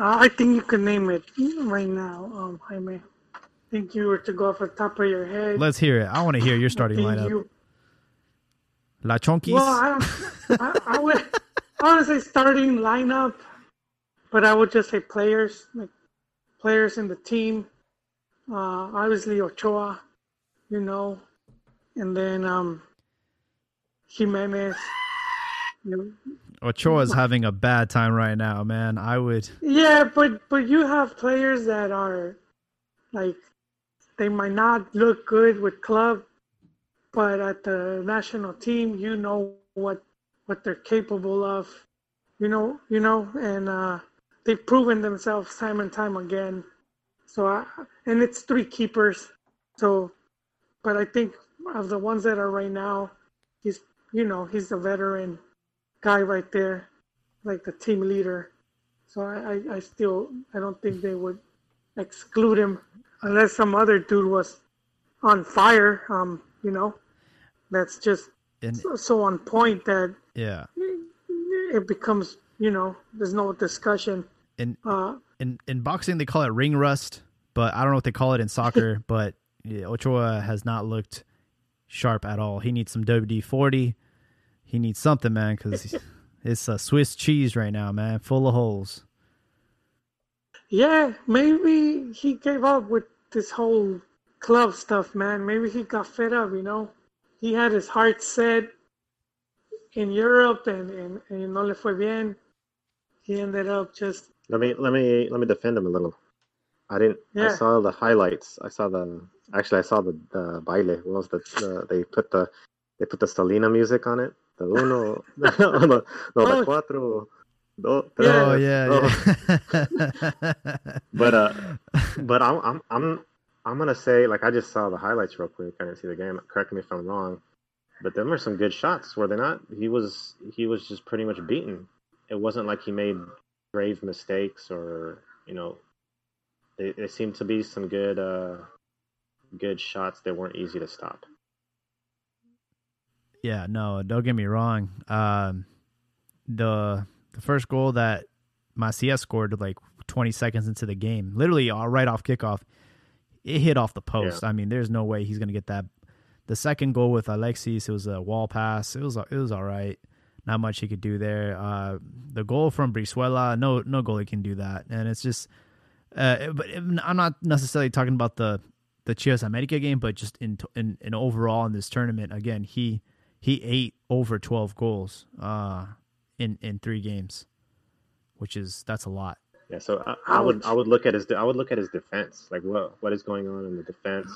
I think you can name it right now, um, Jaime. I think you were to go off the top of your head. Let's hear it. I want to hear your starting lineup. You... La Chonquis. Well, I, don't, I, I would I want to say starting lineup, but I would just say players, like players in the team. Uh, obviously Ochoa, you know, and then um, Jimenez. You know. Ochoa's having a bad time right now, man. I would. Yeah, but but you have players that are like they might not look good with club, but at the national team, you know what what they're capable of. You know, you know, and uh, they've proven themselves time and time again. So I, and it's three keepers. So, but I think of the ones that are right now, he's you know he's a veteran guy right there, like the team leader. So I, I, I still, I don't think they would exclude him unless some other dude was on fire. Um, you know, that's just and, so, so on point that yeah, it becomes, you know, there's no discussion. In uh, in in boxing, they call it ring rust, but I don't know what they call it in soccer. But yeah, Ochoa has not looked sharp at all. He needs some W D forty. He needs something, man, because it's a Swiss cheese right now, man, full of holes. Yeah, maybe he gave up with this whole club stuff, man. Maybe he got fed up, you know. He had his heart set in Europe, and, and, and no le fue bien. He ended up just. Let me let me let me defend him a little. I didn't. Yeah. I saw the highlights. I saw the actually. I saw the the baile. What was the, the they put the they put the Selena music on it. The uno, no, the, the cuatro, dos, tres. Oh yeah, yeah. But uh, but I'm I'm I'm I'm going to say, like, I just saw the highlights real quick. I didn't see the game. Correct me if I'm wrong. But them were some good shots, were they not? He was he was just pretty much beaten. It wasn't like he made grave mistakes or, you know, they, they seemed to be some good uh, good shots that weren't easy to stop. Yeah, no, don't get me wrong. Um, the the first goal that Macias scored, like, twenty seconds into the game, literally right off kickoff, it hit off the post. Yeah. I mean, there's no way he's going to get that. The second goal with Alexis, it was a wall pass. It was it was all right. Not much he could do there. Uh, the goal from Brizuela, no no goalie can do that. And it's just, uh, but I'm not necessarily talking about the the Chivas America game, but just in in, in overall in this tournament. Again, he he ate over twelve goals uh, in in three games, which is that's a lot. Yeah, so I, I would I would look at his I would look at his defense. Like what what is going on in the defense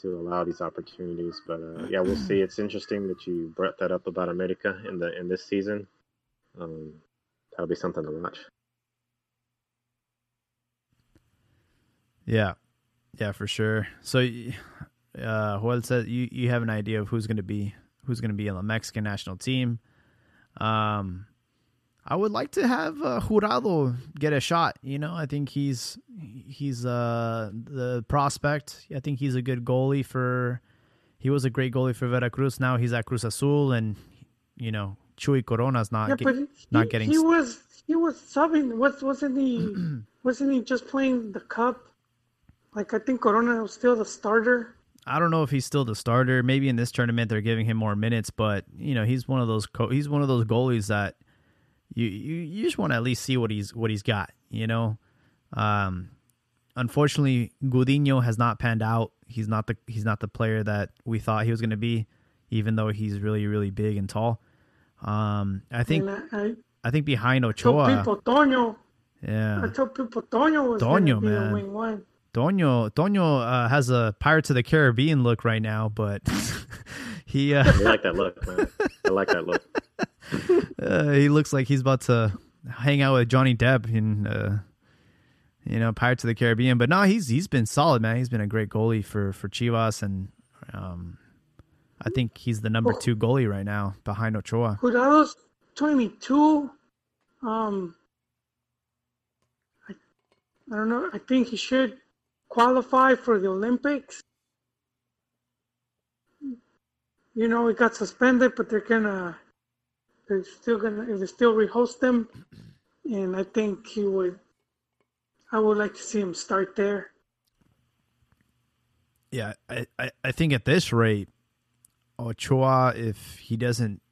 to allow these opportunities, but uh, yeah, we'll see. It's interesting that you brought that up about America in the in this season. Um, that'll be something to watch. Yeah, yeah, for sure. So, uh, Joel said you, you have an idea of who's going to be who's going to be on the Mexican national team. Um, I would like to have uh, Jurado get a shot. You know, I think he's he's uh, the prospect. I think he's a good goalie for. He was a great goalie for Veracruz. Now he's at Cruz Azul, and you know, Chuy Corona's not yeah, get, he, not getting. He was he was subbing. Was wasn't he? wasn't he just playing the cup? Like I think Corona was still the starter. I don't know if he's still the starter. Maybe in this tournament they're giving him more minutes, but you know, he's one of those co- he's one of those goalies that. You, you you just want to at least see what he's what he's got, you know. Um, unfortunately, Gudinho has not panned out. He's not the he's not the player that we thought he was going to be, even though he's really really big and tall. Um, I think I, I, I think behind Ochoa. I told people Toño. Yeah. I told people Toño was going to be a wing one. Toño Toño uh, has a Pirates of the Caribbean look right now, but he. Uh... I like that look, man. I like that look. uh, he looks like he's about to hang out with Johnny Depp in, uh, you know, Pirates of the Caribbean. But no, he's he's been solid, man. He's been a great goalie for, for Chivas, and um, I think he's the number two goalie right now behind Ochoa. Jurado's twenty-two. Um, I, I don't know. I think he should qualify for the Olympics. You know, he got suspended, but they're gonna. They're still gonna, they still rehost them, and I think he would. I would like to see him start there. Yeah, I, I, I think at this rate, Ochoa, if he doesn't,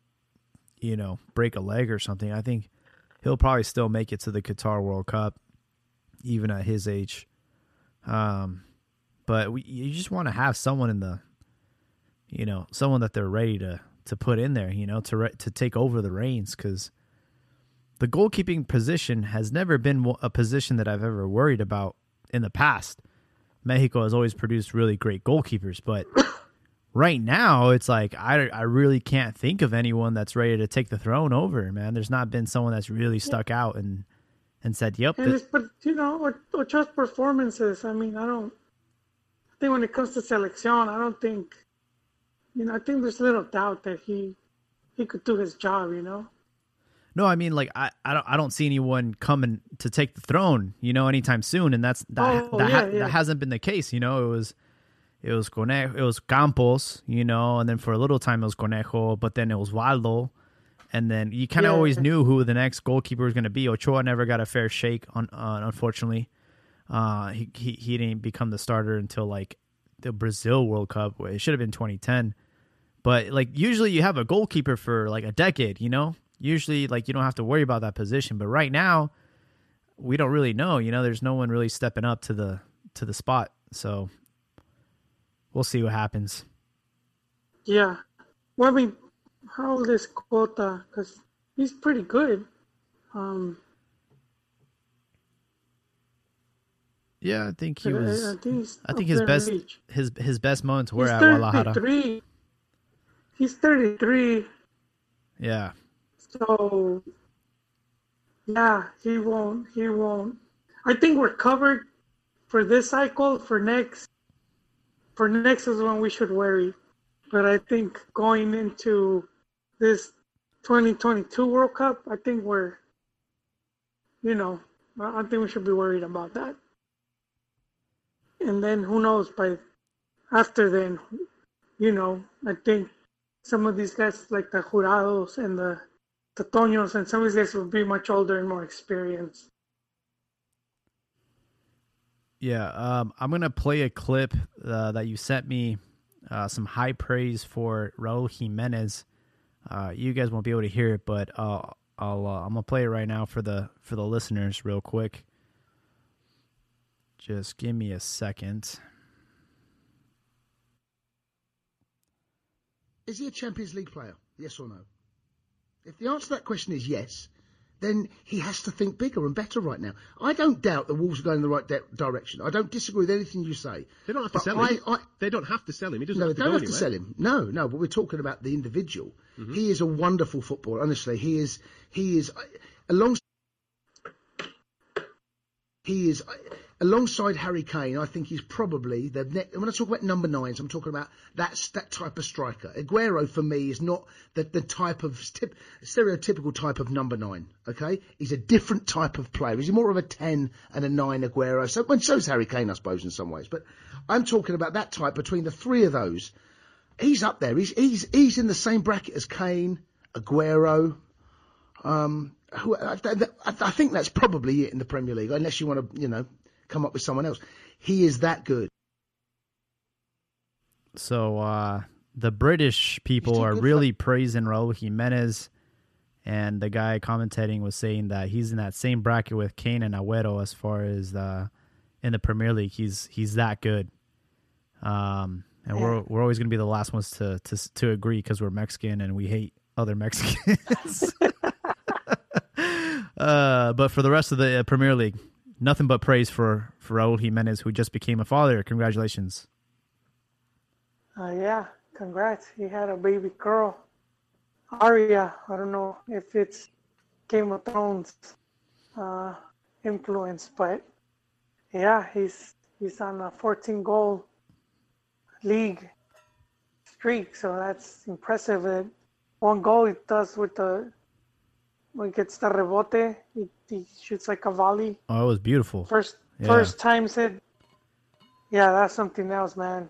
you know, break a leg or something, I think he'll probably still make it to the Qatar World Cup, even at his age. Um, but we, you just want to have someone in the, you know, someone that they're ready to. to put in there, you know, to re- to take over the reins, because the goalkeeping position has never been a position that I've ever worried about in the past. Mexico has always produced really great goalkeepers, but right now it's like I, I really can't think of anyone that's ready to take the throne over, man. There's not been someone that's really stuck out and, and said, yep. And this- it's, but, you know, Ochoa's performances, I mean, I don't I think when it comes to selección, I don't think You know, I think there's little doubt that he he could do his job, you know? No, I mean, like, I, I, don't, I don't see anyone coming to take the throne, you know, anytime soon. And that's that oh, that, yeah, ha- yeah. that hasn't been the case, you know? It was it was Conejo, it was Campos, you know, and then for a little time it was Conejo, but then it was Waldo. And then you kind of yeah. always knew who the next goalkeeper was going to be. Ochoa never got a fair shake, on, uh, unfortunately. Uh, he, he, he didn't become the starter until, like, the Brazil World Cup. It should have been twenty ten. But, like, usually you have a goalkeeper for, like, a decade, you know? Usually, like, you don't have to worry about that position. But right now, we don't really know, you know? There's no one really stepping up to the to the spot. So, we'll see what happens. Yeah. Well, I mean, how old is Cota? Because he's pretty good. Um, yeah, I think he was... I think, I think his best age. his his best moments were he's at Guadalajara. He's thirty-three. Yeah. So, yeah, he won't, he won't. I think we're covered for this cycle, for next, for next is when we should worry. But I think going into this twenty twenty-two World Cup, I think we're, you know, I think we should be worried about that. And then who knows, by after then, you know, I think some of these guys like the Jurados and the, the Toños and some of these guys will be much older and more experienced. Yeah, um, I'm going to play a clip uh, that you sent me, uh, some high praise for Raúl Jiménez. Uh, you guys won't be able to hear it, but uh, I'll uh, I'm gonna play it right now for the for the listeners real quick. Just give me a second. Is he a Champions League player? Yes or no? If the answer to that question is yes, then he has to think bigger and better right now. I don't doubt the Wolves are going in the right de- direction. I don't disagree with anything you say. They don't have to sell I, him. I, they don't have to sell him. He doesn't no, have to go anywhere. No, they don't have anywhere. to sell him. No, no, but we're talking about the individual. Mm-hmm. He is a wonderful footballer, honestly. He is, he is, alongside, he is, alongside Harry Kane, I think he's probably, the ne- when I talk about number nines, I'm talking about that, that type of striker. Aguero, for me, is not the, the type of, st- stereotypical type of number nine, okay? He's a different type of player. He's more of a ten and a nine, Aguero. So, and so is Harry Kane, I suppose, in some ways. But I'm talking about that type between the three of those. He's up there. He's, he's, he's in the same bracket as Kane, Aguero, um, who, I, I, I think that's probably it in the Premier League, unless you want to, you know, come up with someone else. He is that good. So uh, the British people are really stuff. praising Raúl Jiménez, and the guy commentating was saying that he's in that same bracket with Kane and Agüero as far as uh, in the Premier League. He's he's that good, um, and yeah. we're we're always going to be the last ones to to to agree because we're Mexican and we hate other Mexicans. uh, but for the rest of the Premier League, nothing but praise for, for Raúl Jiménez, who just became a father. Congratulations. Uh, yeah, congrats. He had a baby girl. Aria, I don't know if it's Game of Thrones uh, influence, but yeah, he's he's on a fourteen-goal league streak, so that's impressive. And one goal he does with the... when he gets the rebote, he, he shoots like a volley. Oh, it was beautiful. First yeah. first time said, yeah, that's something else, man.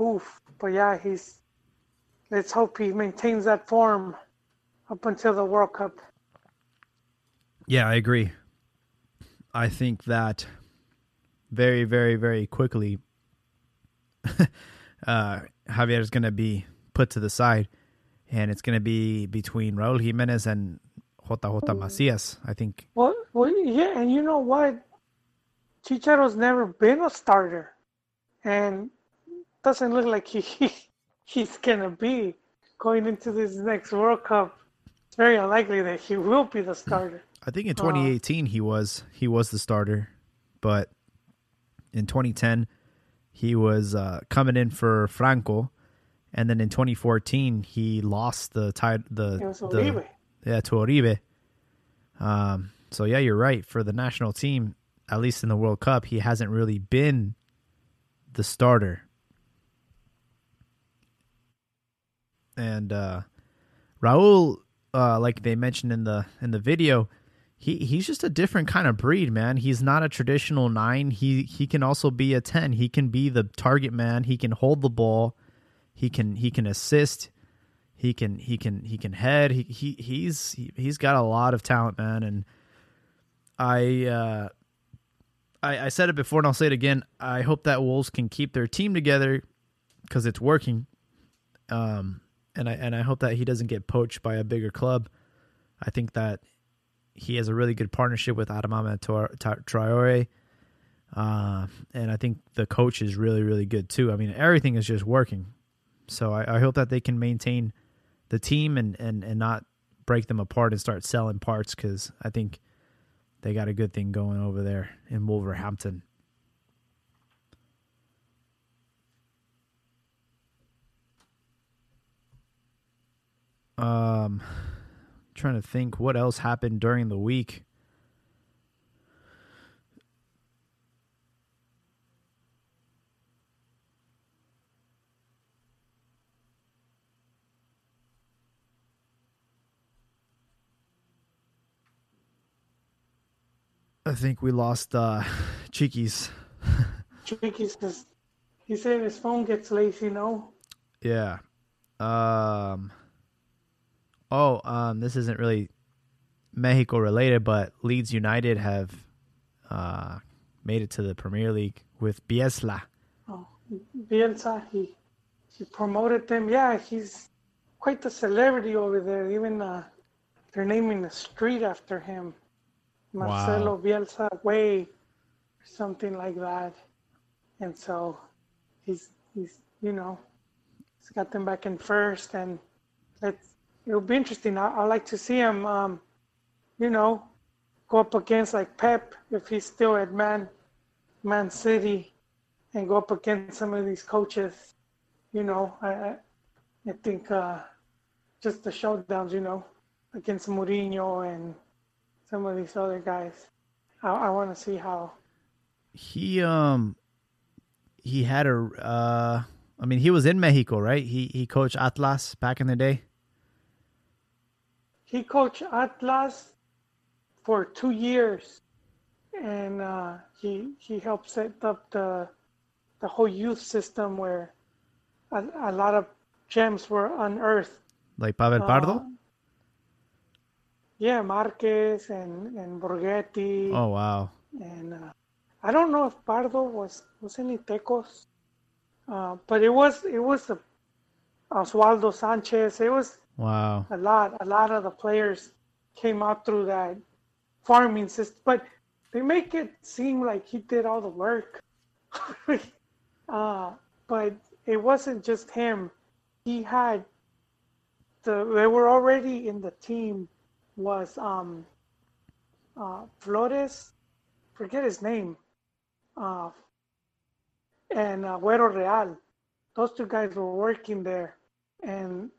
Oof. But yeah, he's, let's hope he maintains that form up until the World Cup. Yeah, I agree. I think that very, very, very quickly, uh, Javier is going to be put to the side, and it's going to be between Raúl Jiménez and J J Macias, I think. Well, well, yeah, and you know what? Chicharo's never been a starter, and doesn't look like he, he he's gonna be going into this next World Cup. It's very unlikely that he will be the starter. I think in twenty eighteen uh, he was he was the starter, but in twenty ten he was uh, coming in for Franco, and then in twenty fourteen he lost the title. The, it was Uribe. Yeah, to Oribe. Um, so, yeah, you're right. For the national team, at least in the World Cup, he hasn't really been the starter. And uh, Raúl, uh, like they mentioned in the in the video, he, he's just a different kind of breed, man. He's not a traditional nine. He he can also be a ten. He can be the target man. He can hold the ball. He can he can assist. He can he can he can head. He he he's he, he's got a lot of talent, man. And I uh, I I said it before, and I'll say it again. I hope that Wolves can keep their team together because it's working. Um, and I and I hope that he doesn't get poached by a bigger club. I think that he has a really good partnership with Adamama Traore, uh, and I think the coach is really really good too. I mean, everything is just working. So I, I hope that they can maintain the team and, and, and not break them apart and start selling parts, because I think they got a good thing going over there in Wolverhampton. Um, trying to think what else happened during the week. I think we lost uh, Cheekies. Cheekies, cause he said his phone gets lazy, you know? Yeah. Um. Oh, um, this isn't really Mexico related, but Leeds United have uh, made it to the Premier League with Bielsa. Oh, Bielsa, he, he promoted them. Yeah, he's quite the celebrity over there. Even uh, they're naming a street after him. Marcelo wow. Bielsa Way, something like that. And so he's, he's you know, he's got them back in first. And it's, it'll be interesting. I, I like to see him, um, you know, go up against like Pep, if he's still at Man, Man City, and go up against some of these coaches. You know, I, I, I think uh, just the showdowns, you know, against Mourinho and some of these other guys. I, I want to see how he um he had a uh I mean he was in Mexico, right? He he coached Atlas back in the day. He coached Atlas for two years, and uh, he he helped set up the the whole youth system where a, a lot of gems were unearthed. Like Pavel Pardo. Uh, Yeah, Marquez and, and Borghetti. Oh, wow. And uh, I don't know if Pardo was, was in Itecos, uh, but it was it was a, Oswaldo Sanchez. It was wow. a lot. A lot of the players came out through that farming system. But they make it seem like he did all the work. uh, but it wasn't just him. He had the, they were already in the team. Was um, uh, Flores, forget his name, uh, and uh, Güero Real. Those two guys were working there, and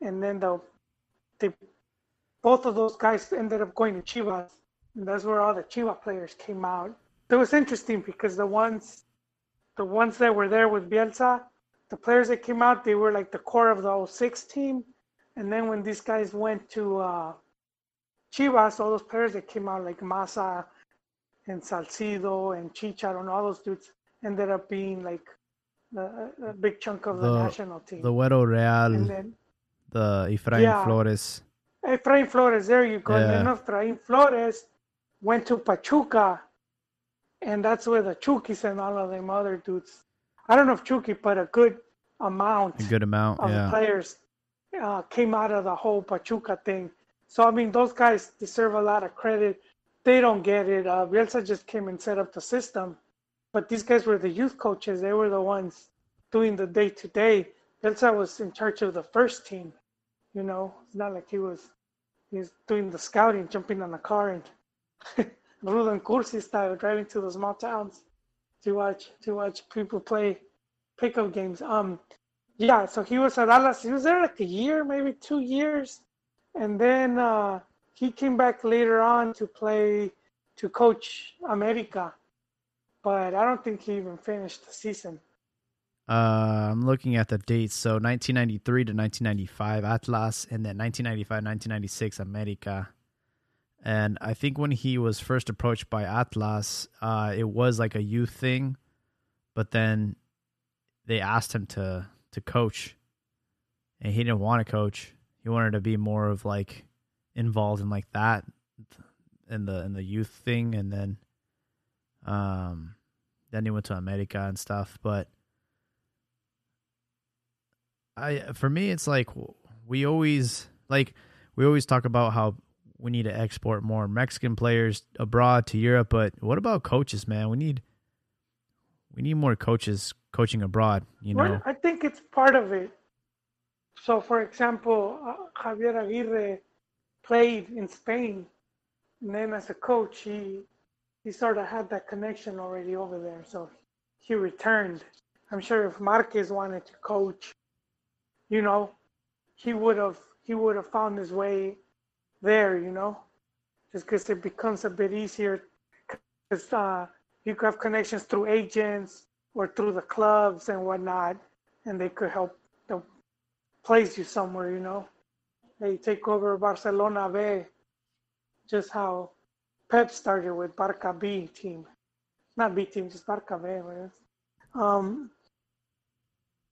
and then the, they, both of those guys ended up going to Chivas, and that's where all the Chivas players came out. It was interesting because the ones, the ones that were there with Bielsa, the players that came out, they were like the core of the oh six team, and then when these guys went to uh, Chivas, all those players that came out like Massa and Salcido and Chicharron, and all those dudes ended up being like a, a big chunk of the, the national team. The Güero Real, then, the Efraín yeah, Flores. Efraín Flores, there you go. Yeah. And then Efraín Flores went to Pachuca, and that's where the Chukis and all of them other dudes. I don't know if Chuki, but a good amount, a good amount of yeah. players uh, came out of the whole Pachuca thing. So, I mean, those guys deserve a lot of credit. They don't get it. Uh, Bielsa just came and set up the system. But these guys were the youth coaches. They were the ones doing the day-to-day. Bielsa was in charge of the first team. You know, it's not like he was he was doing the scouting, jumping on a car and Rudan Cursi style, driving to the small towns to watch to watch people play pickup games. Um, Yeah, so he was at Atlas. He was there like a year, maybe two years. And then uh, he came back later on to play, to coach America. But I don't think he even finished the season. Uh, I'm looking at the dates. So nineteen ninety-three to nineteen ninety-five, Atlas. And then nineteen ninety-five, nineteen ninety-six, America. And I think when he was first approached by Atlas, uh, it was like a youth thing. But then they asked him to, to coach. And he didn't want to coach. He wanted to be more of like involved in like that and the and the youth thing, and then um then he went to America and stuff. But I for me it's like we always like we always talk about how we need to export more Mexican players abroad to Europe, but what about coaches, man? We need we need more coaches coaching abroad, you know. Well, I think it's part of it. So, for example, uh, Javier Aguirre played in Spain, and then as a coach, he he sort of had that connection already over there. So he returned. I'm sure if Marquez wanted to coach, you know, he would have he would have found his way there, you know, just because it becomes a bit easier because uh, you could have connections through agents or through the clubs and whatnot, and they could help. Place you somewhere, you know. They take over Barcelona B, just how Pep started with Barca B team. Not B team, just Barca B. Right? Um,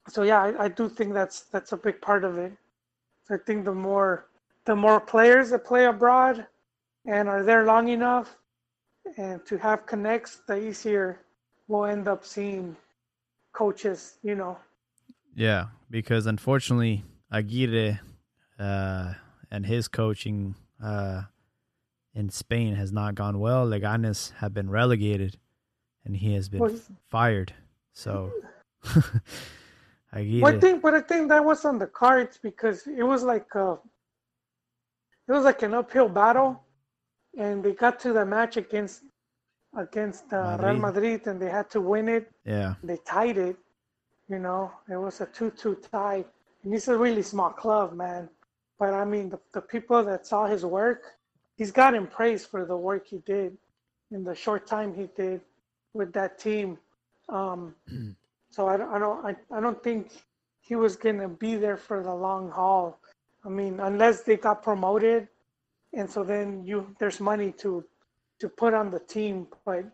so yeah, I, I do think that's that's a big part of it. I think the more the more players that play abroad and are there long enough and to have connects, the easier we'll end up seeing coaches, you know. Yeah, because unfortunately Aguirre uh, and his coaching uh, in Spain has not gone well. Leganes have been relegated, and he has been well, fired. So, Aguirre. Well, I think, but I think that was on the cards because it was like a, it was like an uphill battle, and they got to the match against against uh, Madrid. Real Madrid, and they had to win it. Yeah, they tied it. You know, it was a two-two tie. And he's a really small club, man. But, I mean, the, the people that saw his work, he's gotten praise for the work he did in the short time he did with that team. Um, so I, I, don't, I, I don't think he was going to be there for the long haul. I mean, unless they got promoted. And so then you there's money to, to put on the team. But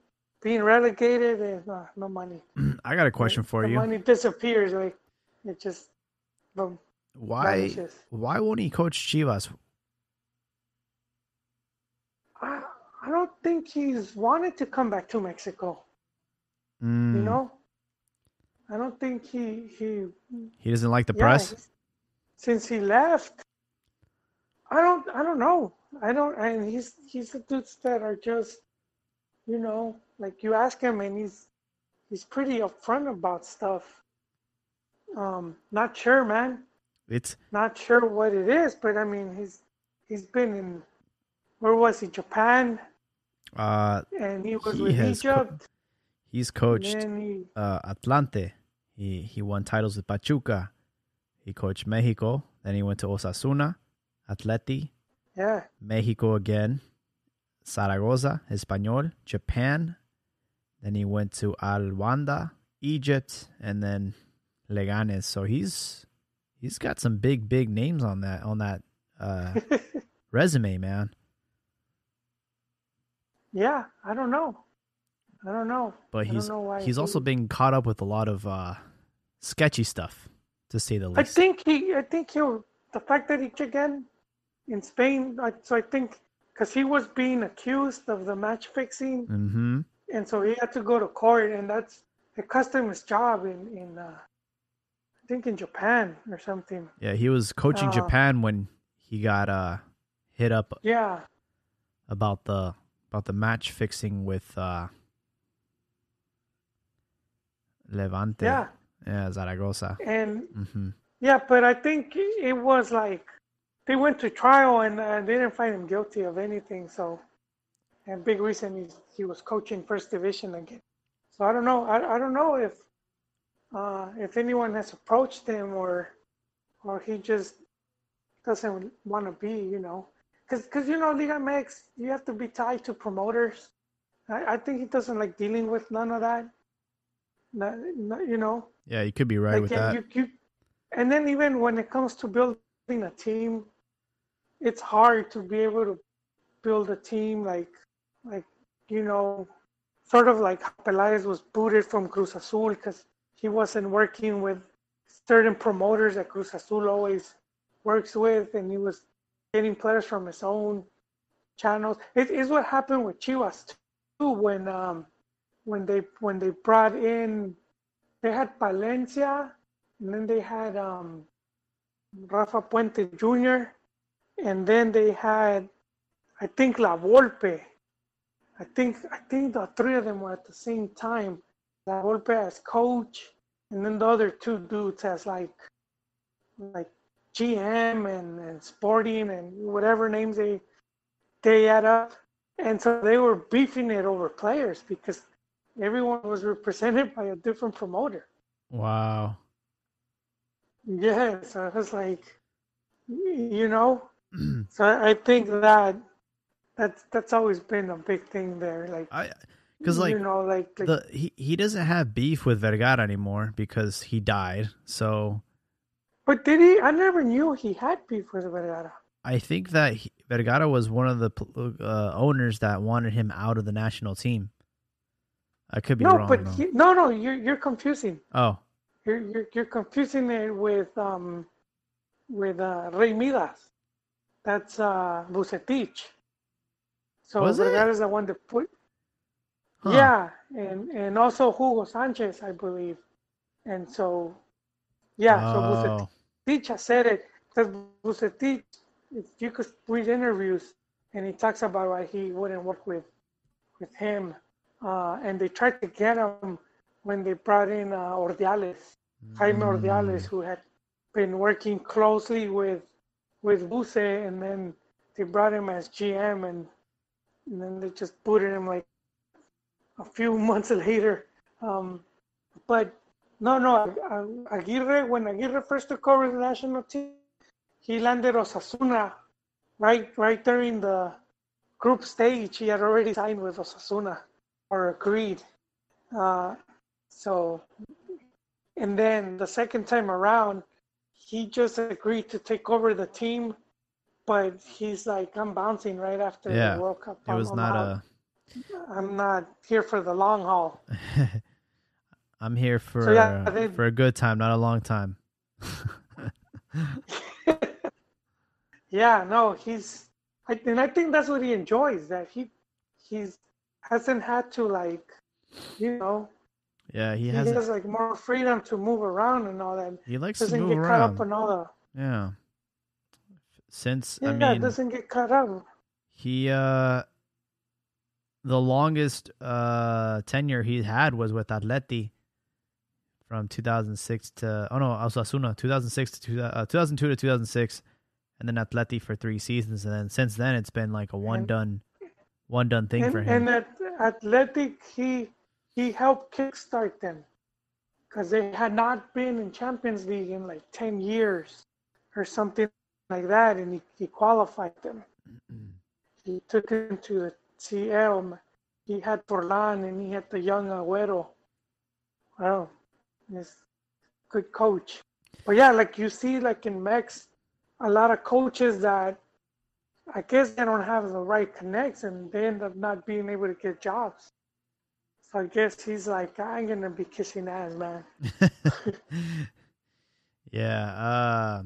being relegated, is uh, no money. I got a question for the you. The money disappears. Like, it just... Boom. Why? Why won't he coach Chivas? I, I don't think he's wanted to come back to Mexico. Mm. You know, I don't think he he he doesn't like the yeah, press. Since he left, I don't. I don't know. I don't. And he's he's the dudes that are just, you know, like you ask him and he's he's pretty upfront about stuff. Um, not sure, man. It's not sure what it is, but I mean, he's he's been in where was he? Japan. Uh, and he was he with Egypt. Co- he's coached he, uh, Atlante. He he won titles with Pachuca. He coached Mexico. Then he went to Osasuna, Atleti. Yeah. Mexico again, Zaragoza, Español, Japan. Then he went to Al Wanda, Egypt, and then Leganes, so he's he's got some big big names on that on that uh, resume, man. Yeah, I don't know, I don't know. But he's know he's he, also been caught up with a lot of uh, sketchy stuff, to say the least. I think he, I think he, the fact that he took in in Spain, I, so I think because he was being accused of the match fixing, mm-hmm. and so he had to go to court, and that's it cost him his job in in. Uh, I think in Japan or something. Yeah, he was coaching uh, Japan when he got uh, hit up. Yeah, about the about the match fixing with uh, Levante. Yeah, yeah, Zaragoza. And mm-hmm. yeah, but I think it was like they went to trial and uh, they didn't find him guilty of anything. So, and big reason he he was coaching first division again. So I don't know. I I don't know if. Uh, if anyone has approached him or or he just doesn't want to be, you know. Because, cause, you know, Liga M X, you have to be tied to promoters. I, I think he doesn't like dealing with none of that, not, not, you know. Yeah, you could be right like, with yeah, that. You, you, and then even when it comes to building a team, it's hard to be able to build a team like, like you know, sort of like Pelias was booted from Cruz Azul because he wasn't working with certain promoters that Cruz Azul always works with, and he was getting players from his own channels. It is what happened with Chivas too when um, when they when they brought in, they had Palencia, and then they had um, Rafa Puente Junior, and then they had I think La Volpe. I think I think the three of them were at the same time. La Volpe as coach, and then the other two dudes as like, like G M and, and sporting and whatever names they they add up, and so they were beefing it over players because everyone was represented by a different promoter. Wow. Yeah, so it was like, you know, so I think that that's that's always been a big thing there. Like. I... Because like, you know, like, like the, he, he doesn't have beef with Vergara anymore because he died. So, but did he? I never knew he had beef with Vergara. I think that he, Vergara was one of the uh, owners that wanted him out of the national team. I could be no, wrong. But he, no, no, you're you're confusing. Oh, you're you're, you're confusing it with um with uh, Rey Midas. That's uh, Bucetich. So was Vergara it? Is the one that put. Huh. Yeah, and and also Hugo Sanchez, I believe, and so yeah, oh. so Bucetich said it. Because Bucetich, if you could read interviews, and he talks about why he wouldn't work with with him. Uh, and they tried to get him when they brought in uh, Ordiales, Jaime mm. Ordiales, who had been working closely with with Buse, and then they brought him as G M, and, and then they just booted him like a few months later. Um, but no, no, Aguirre, when Aguirre first took over the national team, he landed Osasuna right, right there in the group stage. He had already signed with Osasuna. Or agreed. Uh, so, and then the second time around, he just agreed to take over the team, but he's like, I'm bouncing right after yeah, the World Cup. It was I'm not out. a. I'm not here for the long haul. I'm here for so yeah, they, for a good time, not a long time. yeah, no, he's. I and I think that's what he enjoys. That he, he's. hasn't had to, like, you know, yeah, he, he hasn't, has like more freedom to move around and all that. He likes doesn't to move get around. Caught up in all the yeah. Since yeah, I mean, doesn't get caught up. He uh, the longest uh tenure he had was with Atleti from two thousand six to oh no Osasuna two thousand six to two, uh, two thousand two to two thousand six, and then Atleti for three seasons, and then since then it's been like a one done. One done thing and, for him. And at Athletic, he he helped kickstart them because they had not been in Champions League in like ten years or something like that, and he, he qualified them. Mm-hmm. He took them to the C L. He had Forlan and he had the young Agüero. Wow, he's a good coach. But yeah, like you see, like in Mex, a lot of coaches that. I guess they don't have the right connects, and they end up not being able to get jobs. So I guess he's like, I'm going to be kissing ass, man. yeah. Uh,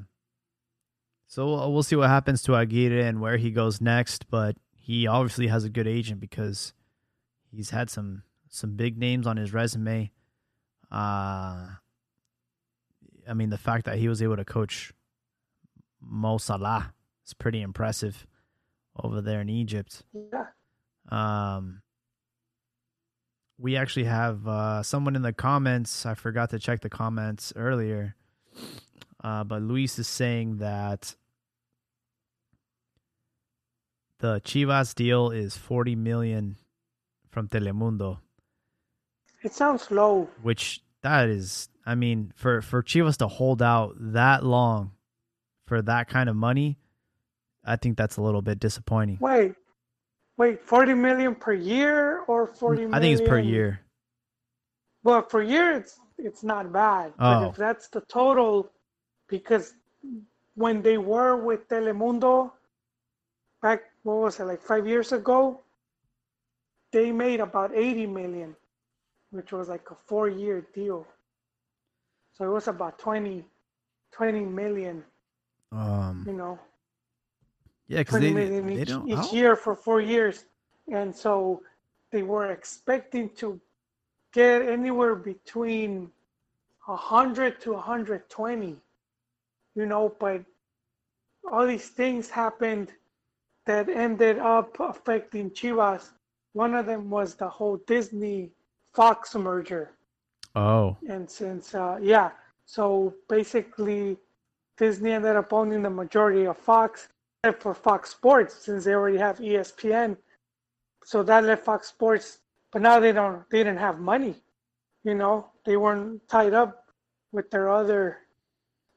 so we'll, we'll see what happens to Aguirre and where he goes next, but he obviously has a good agent because he's had some, some big names on his resume. Uh, I mean, the fact that he was able to coach Mo Salah is pretty impressive. Over there in Egypt. Yeah. Um, we actually have uh, someone in the comments. I forgot to check the comments earlier. Uh, but Luis is saying that the Chivas deal is forty million dollars from Telemundo. It sounds low. Which that is, I mean, for, for Chivas to hold out that long for that kind of money, I think that's a little bit disappointing. Wait, wait, forty million per year or forty million? I think it's per year. Well, per year, it's it's not bad. Oh. But if that's the total, because when they were with Telemundo back, what was it, like five years ago, they made about eighty million, which was like a four-year deal. So it was about twenty million, um, you know. Yeah, because they, they each, don't, each year for four years, and so they were expecting to get anywhere between a hundred to a hundred twenty, you know. But all these things happened that ended up affecting Chivas. One of them was the whole Disney Fox merger. Oh. And since uh, yeah, so basically, Disney ended up owning the majority of Fox. For Fox Sports, since they already have E S P N, so that left Fox Sports. But now they don't. They didn't have money, you know. They weren't tied up with their other.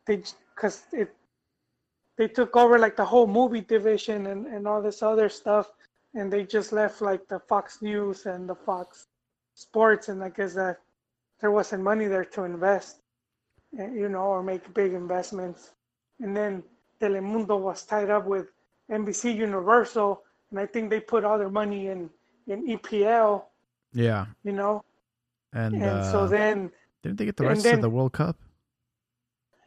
They because it. They took over like the whole movie division and, and all this other stuff, and they just left like the Fox News and the Fox Sports, and I guess that there wasn't money there to invest, you know, or make big investments, and then. Telemundo was tied up with N B C Universal, and I think they put all their money in, in E P L. Yeah. You know? And, and uh, so then... Didn't they get the rights then, to the World Cup?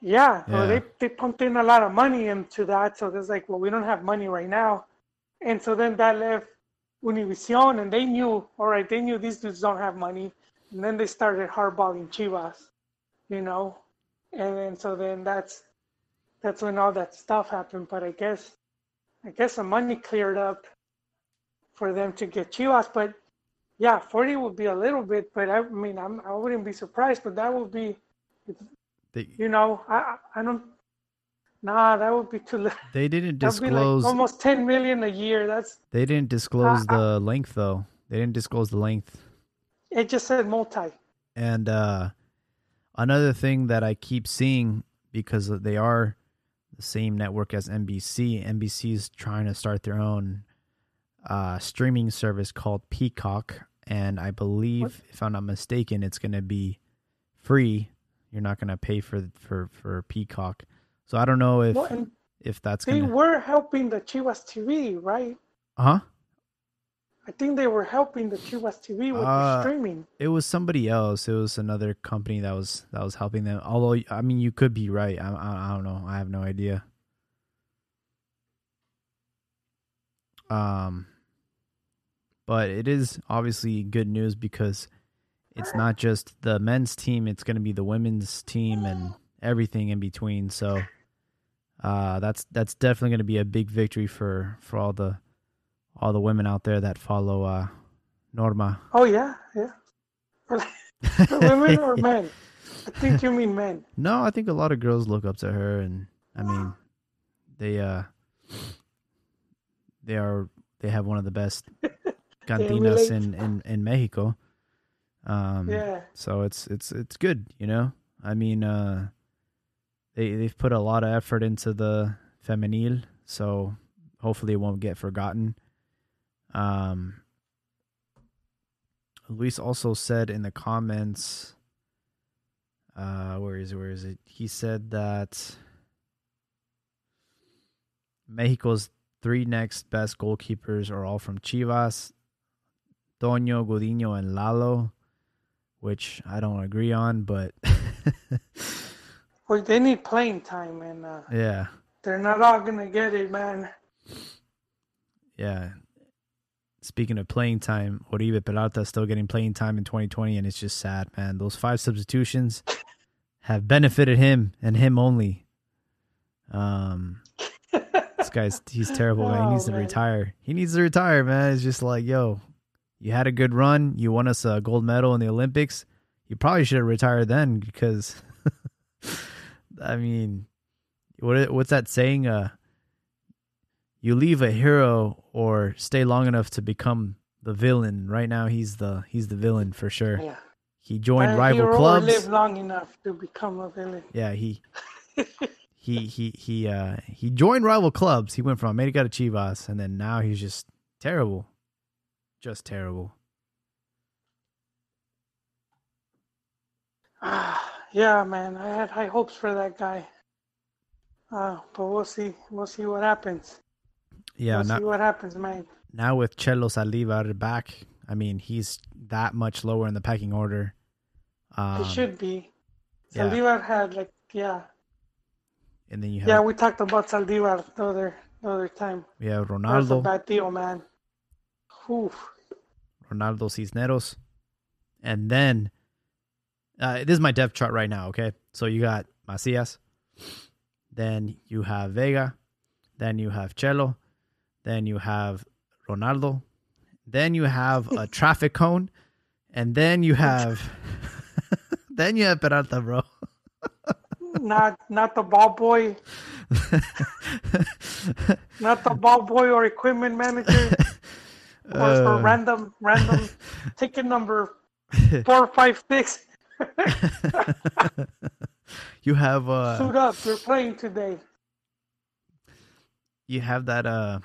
Yeah. yeah. Well, they, they pumped in a lot of money into that, so it's like, well, we don't have money right now. And so then that left Univision, and they knew, all right, they knew these dudes don't have money. And then they started hardballing Chivas, you know? And then, so then that's that's when all that stuff happened. But I guess I guess the money cleared up for them to get Chivas. But, yeah, forty would be a little bit. But, I mean, I'm, I wouldn't be surprised. But that would be, they, you know, I I don't, nah, that would be too little. They didn't disclose. Like almost ten million dollars a year. That's They didn't disclose uh, the I, length, though. They didn't disclose the length. It just said multi. And uh, another thing that I keep seeing, because they are the same network as N B C, N B C is trying to start their own uh, streaming service called Peacock. And I believe, what? if I'm not mistaken, it's going to be free. You're not going to pay for, for, for Peacock. So I don't know if well, if that's going to... They were helping the Chivas T V, right? Uh-huh. I think they were helping the Chivas T V with uh, the streaming. It was somebody else. It was another company that was that was helping them. Although, I mean, you could be right. I I, I don't know. I have no idea. Um, but it is obviously good news because it's not just the men's team. It's going to be the women's team and everything in between. So, uh, that's that's definitely going to be a big victory for for all the. All the women out there that follow uh, Norma. Oh, yeah, yeah. Women or men? I think you mean men. No, I think a lot of girls look up to her, and I mean, they uh, they are they have one of the best cantinas in, in, in Mexico. Um, yeah. So it's it's it's good, you know. I mean, uh, they they've put a lot of effort into the femenil, so hopefully it won't get forgotten. Um, Luis also said in the comments, uh, where is it, where is it? He said that Mexico's three next best goalkeepers are all from Chivas, Toño, Godinho, and Lalo, which I don't agree on, but... Well, they need playing time, and uh, yeah, they're not all going to get it, man. Yeah. Speaking of playing time, Oribe Peralta still getting playing time in twenty twenty, and it's just sad, man. Those five substitutions have benefited him and him only. Um, this guy's he's terrible, man. He needs oh, to man. retire. He needs to retire, man. It's just like, yo, you had a good run. You won us a gold medal in the Olympics. You probably should have retired then, because, I mean, what what's that saying? Uh, you leave a hero or stay long enough to become the villain. Right now, he's the he's the villain for sure. Yeah. He joined and rival hero clubs. Live long enough to become a villain. Yeah, he he he he uh, he joined rival clubs. He went from America to Chivas, and then now he's just terrible, just terrible. Ah, yeah, man. I had high hopes for that guy. Uh, but we'll see. We'll see what happens. Yeah, we'll now, see what happens, man. Now with Chelo Saldívar back, I mean, he's that much lower in the pecking order. Um, he should be. Saldívar yeah. had like yeah. And then you have yeah, we talked about Saldívar the other the other time. Yeah, Ronaldo. That's a bad deal, man. Oof. Ronaldo Cisneros, and then uh, this is my depth chart right now. Okay, so you got Macias, then you have Vega, then you have Chelo. Then you have Ronaldo. Then you have a traffic cone. And then you have then you have Peralta, bro. not not the ball boy. Not the ball boy or equipment manager. Or uh, for random random ticket number four five six. You have uh suit up, you're playing today. You have that uh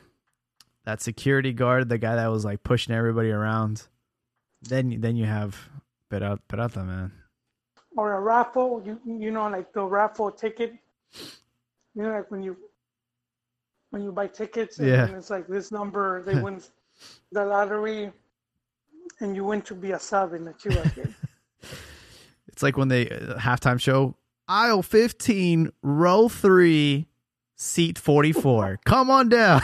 that security guard, the guy that was like pushing everybody around. Then, then you have Peralta, man. Or a raffle, you you know, like the raffle ticket. You know, like when you when you buy tickets, and yeah. it's like this number, they win the lottery, and you win to be a sub in the Chivas game. It's like when they uh, halftime show, aisle fifteen, row three, seat forty-four. Come on down.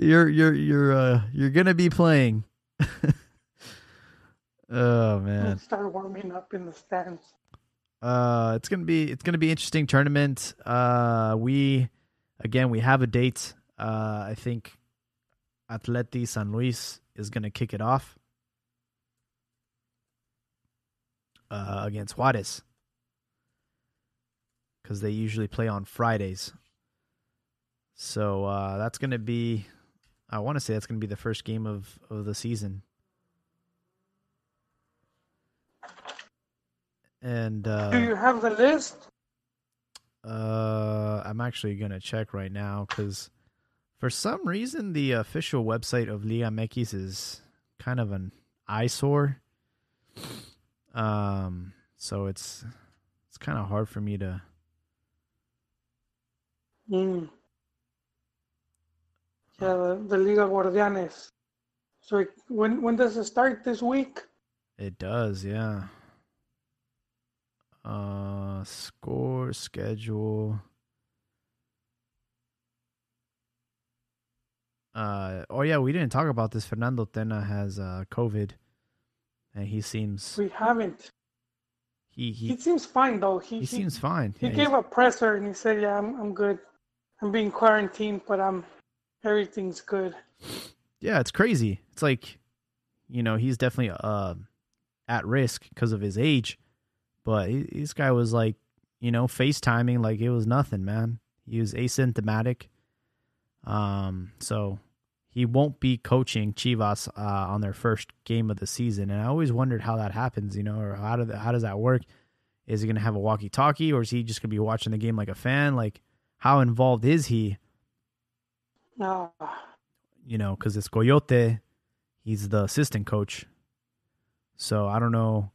You're you're you're uh, you're gonna be playing. Oh man! Start warming up in the stands. Uh, it's gonna be it's gonna be interesting tournament. Uh, we again we have a date. Uh, I think Atleti San Luis is gonna kick it off uh, against Juarez because they usually play on Fridays. So uh, that's gonna be, I want to say that's gonna be the first game of, of the season. And uh, do you have the list? Uh, I'm actually gonna check right now because for some reason the official website of Liga M X is kind of an eyesore. Um, so it's it's kind of hard for me to. Mm. Yeah, the, the Liga Guardianes. So it, when when does it start this week? It does, yeah. Uh, score, schedule. Uh, oh yeah, we didn't talk about this. Fernando Tena has uh, COVID, and he seems we haven't. He he, he seems fine though. He, he, he seems fine. He yeah, gave he's... a presser and he said, "Yeah, I'm I'm good. I'm being quarantined, but I'm everything's good." Yeah, it's crazy. It's like, you know, he's definitely uh at risk because of his age. But he, this guy was like, you know, FaceTiming like it was nothing, man. He was asymptomatic. Um, so he won't be coaching Chivas uh, on their first game of the season. And I always wondered how that happens, you know, or how, do the, how does that work? Is he going to have a walkie-talkie or is he just going to be watching the game like a fan? Like, how involved is he? No. You know, because it's Coyote. He's the assistant coach. So I don't know.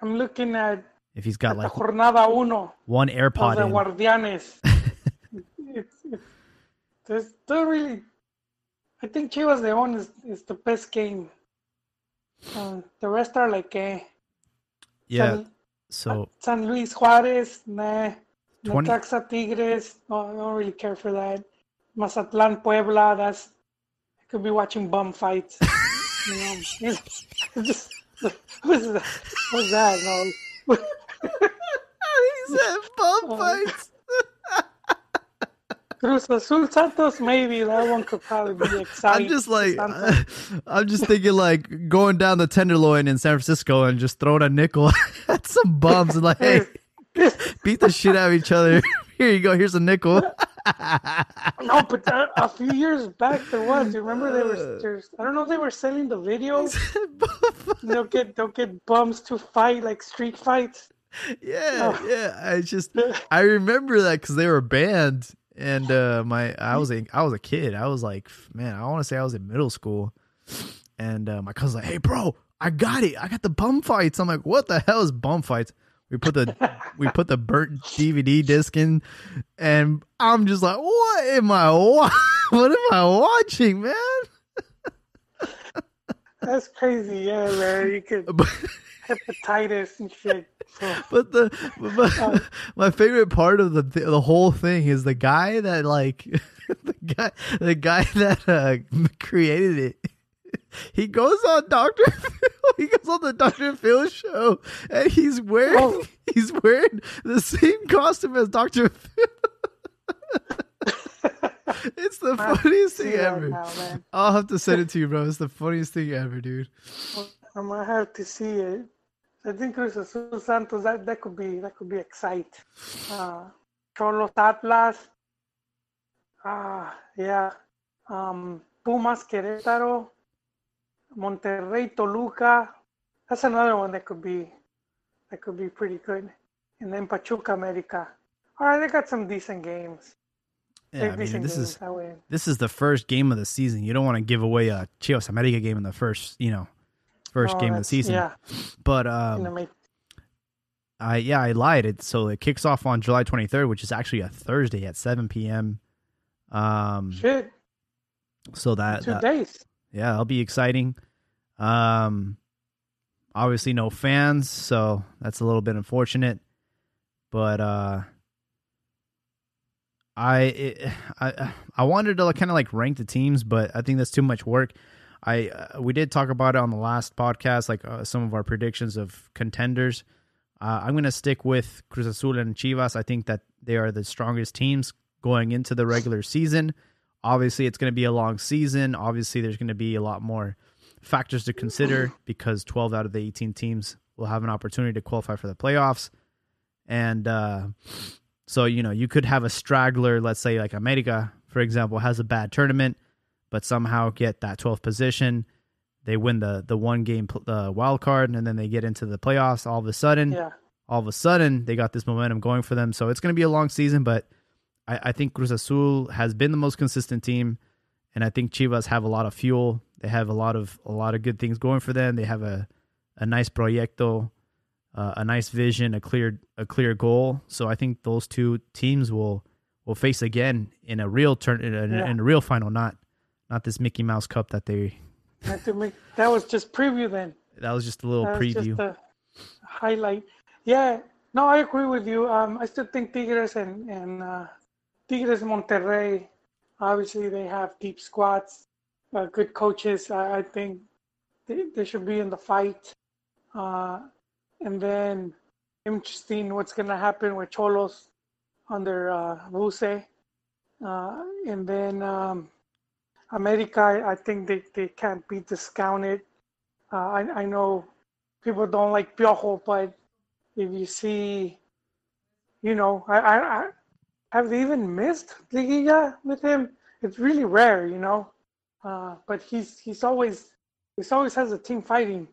I'm looking at if he's got like jornada uno, one AirPod the in. Guardianes. it, it, there's still really, I think Chivas León is, is the best game. Uh, the rest are like eh. Yeah. San, so San Luis Juarez, nah. twenty Necaxa Tigres, no, I don't really care for that. Mazatlán Puebla, that's I could be watching bum fights. You know, it's, it's just. What's that? What's that? No. He said bum fights. Cruz Azul Santos, maybe that one could probably be exciting. I'm just like, I, I'm just thinking like going down the Tenderloin in San Francisco and just throwing a nickel at some bums and like, hey, beat the shit out of each other. Here you go. Here's a nickel. No, but that, a few years back there was. You remember they were? I don't know if they were selling the videos. They'll get they'll get bums to fight like street fights. Yeah, oh. yeah. I just I remember that because they were banned, and uh, my I was a, I was a kid. I was like, man, I want to say I was in middle school, and uh, my cousin's like, hey, bro, I got it. I got the bum fights. I'm like, what the hell is bum fights? We put the we put the burnt D V D disc in, and I'm just like, what am I wa- what am I watching, man? That's crazy, yeah, man. You could hepatitis and shit. But the but um, my favorite part of the the whole thing is the guy that like the guy the guy that uh, created it. He goes on Doctor Phil. He goes on the Doctor Phil show, and he's wearing oh. he's wearing the same costume as Doctor Phil. It's the I funniest thing ever. Now, I'll have to send it to you, bro. It's the funniest thing ever, dude. I might have to see it. I think Cruz Azul Santos that, that could be that could be exciting. Uh, Cholos Atlas. Ah, yeah. Um, Pumas Querétaro. Monterrey, Toluca. That's another one that could be that could be pretty good. And then Pachuca, America. All right, they got some decent games. Yeah, I mean, this is this is the first game of the season. You don't want to give away a Chivas America game in the first, you know, first oh, game of the season. Yeah. But um, I yeah, I lied. It, so it kicks off on July twenty-third, which is actually a Thursday at seven p.m. Um, Shit. So that two that, days. Yeah, that'll be exciting. Um, obviously no fans, so that's a little bit unfortunate. But uh, I it, I I wanted to kind of like rank the teams, but I think that's too much work. I uh, we did talk about it on the last podcast, like uh, some of our predictions of contenders. Uh, I'm going to stick with Cruz Azul and Chivas. I think that they are the strongest teams going into the regular season. Obviously, it's going to be a long season. Obviously, there's going to be a lot more factors to consider because twelve out of the eighteen teams will have an opportunity to qualify for the playoffs. And uh, so, you know, you could have a straggler, let's say like America, for example, has a bad tournament, but somehow get that twelfth position. They win the, the one game uh, wild card, and then they get into the playoffs. All of a sudden, yeah. all of a sudden, they got this momentum going for them. So it's going to be a long season, but I, I think Cruz Azul has been the most consistent team, and I think Chivas have a lot of fuel. They have a lot of a lot of good things going for them. They have a a nice proyecto, uh, a nice vision, a clear a clear goal. So I think those two teams will will face again in a real turn in a, yeah. in a real final, not not this Mickey Mouse Cup that they. That was just preview then. That was just a little that was preview. Just a highlight. Yeah. No, I agree with you. Um, I still think Tigres and, and uh, Tigres Monterrey, obviously they have deep squads, uh, good coaches. I, I think they, they should be in the fight. Uh, and then interesting what's going to happen with Cholos under uh, Buse. Uh, and then... Um, America, I think they, they can't be discounted. Uh, I, I know people don't like Piojo, but if you see, you know, I, I, I have they even missed Liguilla with him? It's really rare, you know. Uh, but he's he's always he's always has a team fighting,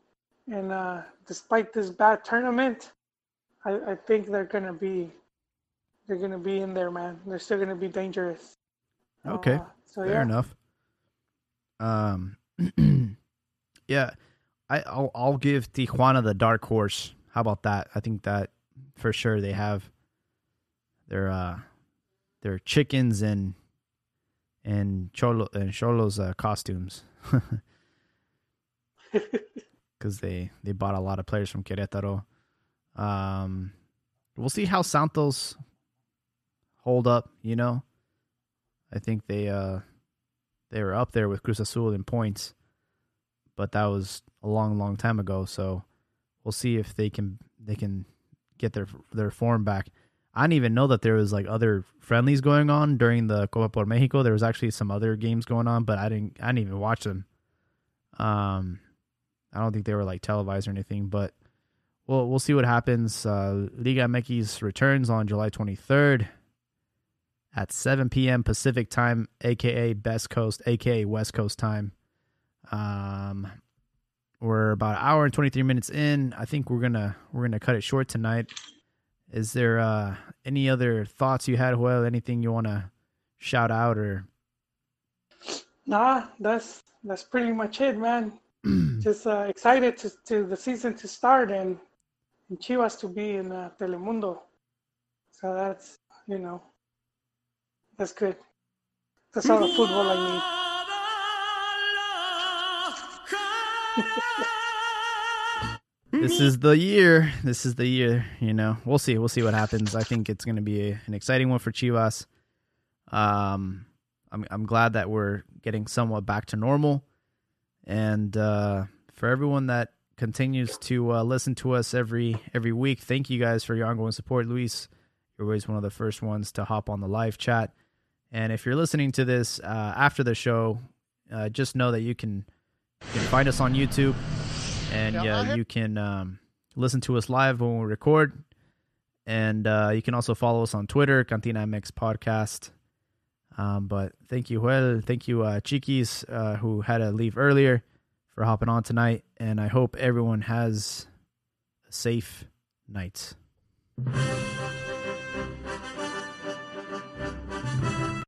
and uh, despite this bad tournament, I, I think they're gonna be they're gonna be in there, man. They're still gonna be dangerous. Okay, uh, so, fair yeah. enough. Um, yeah, I I'll, I'll give Tijuana the dark horse. How about that? I think that for sure they have their uh their chickens and and Cholo and Cholo's uh, costumes because they they bought a lot of players from Querétaro. Um, we'll see how Santos hold up. You know, I think they uh. They were up there with Cruz Azul in points, but that was a long, long time ago. So we'll see if they can they can get their their form back. I didn't even know that there was like other friendlies going on during the Copa por Mexico. There was actually some other games going on, but I didn't I didn't even watch them. Um, I don't think they were like televised or anything, but we'll we'll see what happens. Uh, Liga M X returns on July twenty-third. At seven p.m. Pacific time, a k a. Best Coast, a k a. West Coast time. Um, we're about an hour and twenty-three minutes in. I think we're gonna we're gonna cut it short tonight. Is there uh, any other thoughts you had, Joel? Anything you want to shout out or? Nah, that's that's pretty much it, man. Just uh, excited to, to the season to start and, and Chivas to be in uh, Telemundo. So that's you know. That's good. That's all the football I need. This is the year. This is the year, you know. We'll see. We'll see what happens. I think it's going to be a, an exciting one for Chivas. Um, I'm, I'm glad that we're getting somewhat back to normal. And uh, for everyone that continues to uh, listen to us every every week, thank you guys for your ongoing support. Luis, you're always one of the first ones to hop on the live chat. And if you're listening to this uh, after the show, uh, just know that you can, you can find us on YouTube, and uh, you can um, listen to us live when we record. And uh, you can also follow us on Twitter, Cantina M X Podcast. Um, but thank you, Joel. Thank you, uh, Chiquis, uh, who had to leave earlier, for hopping on tonight. And I hope everyone has a safe night.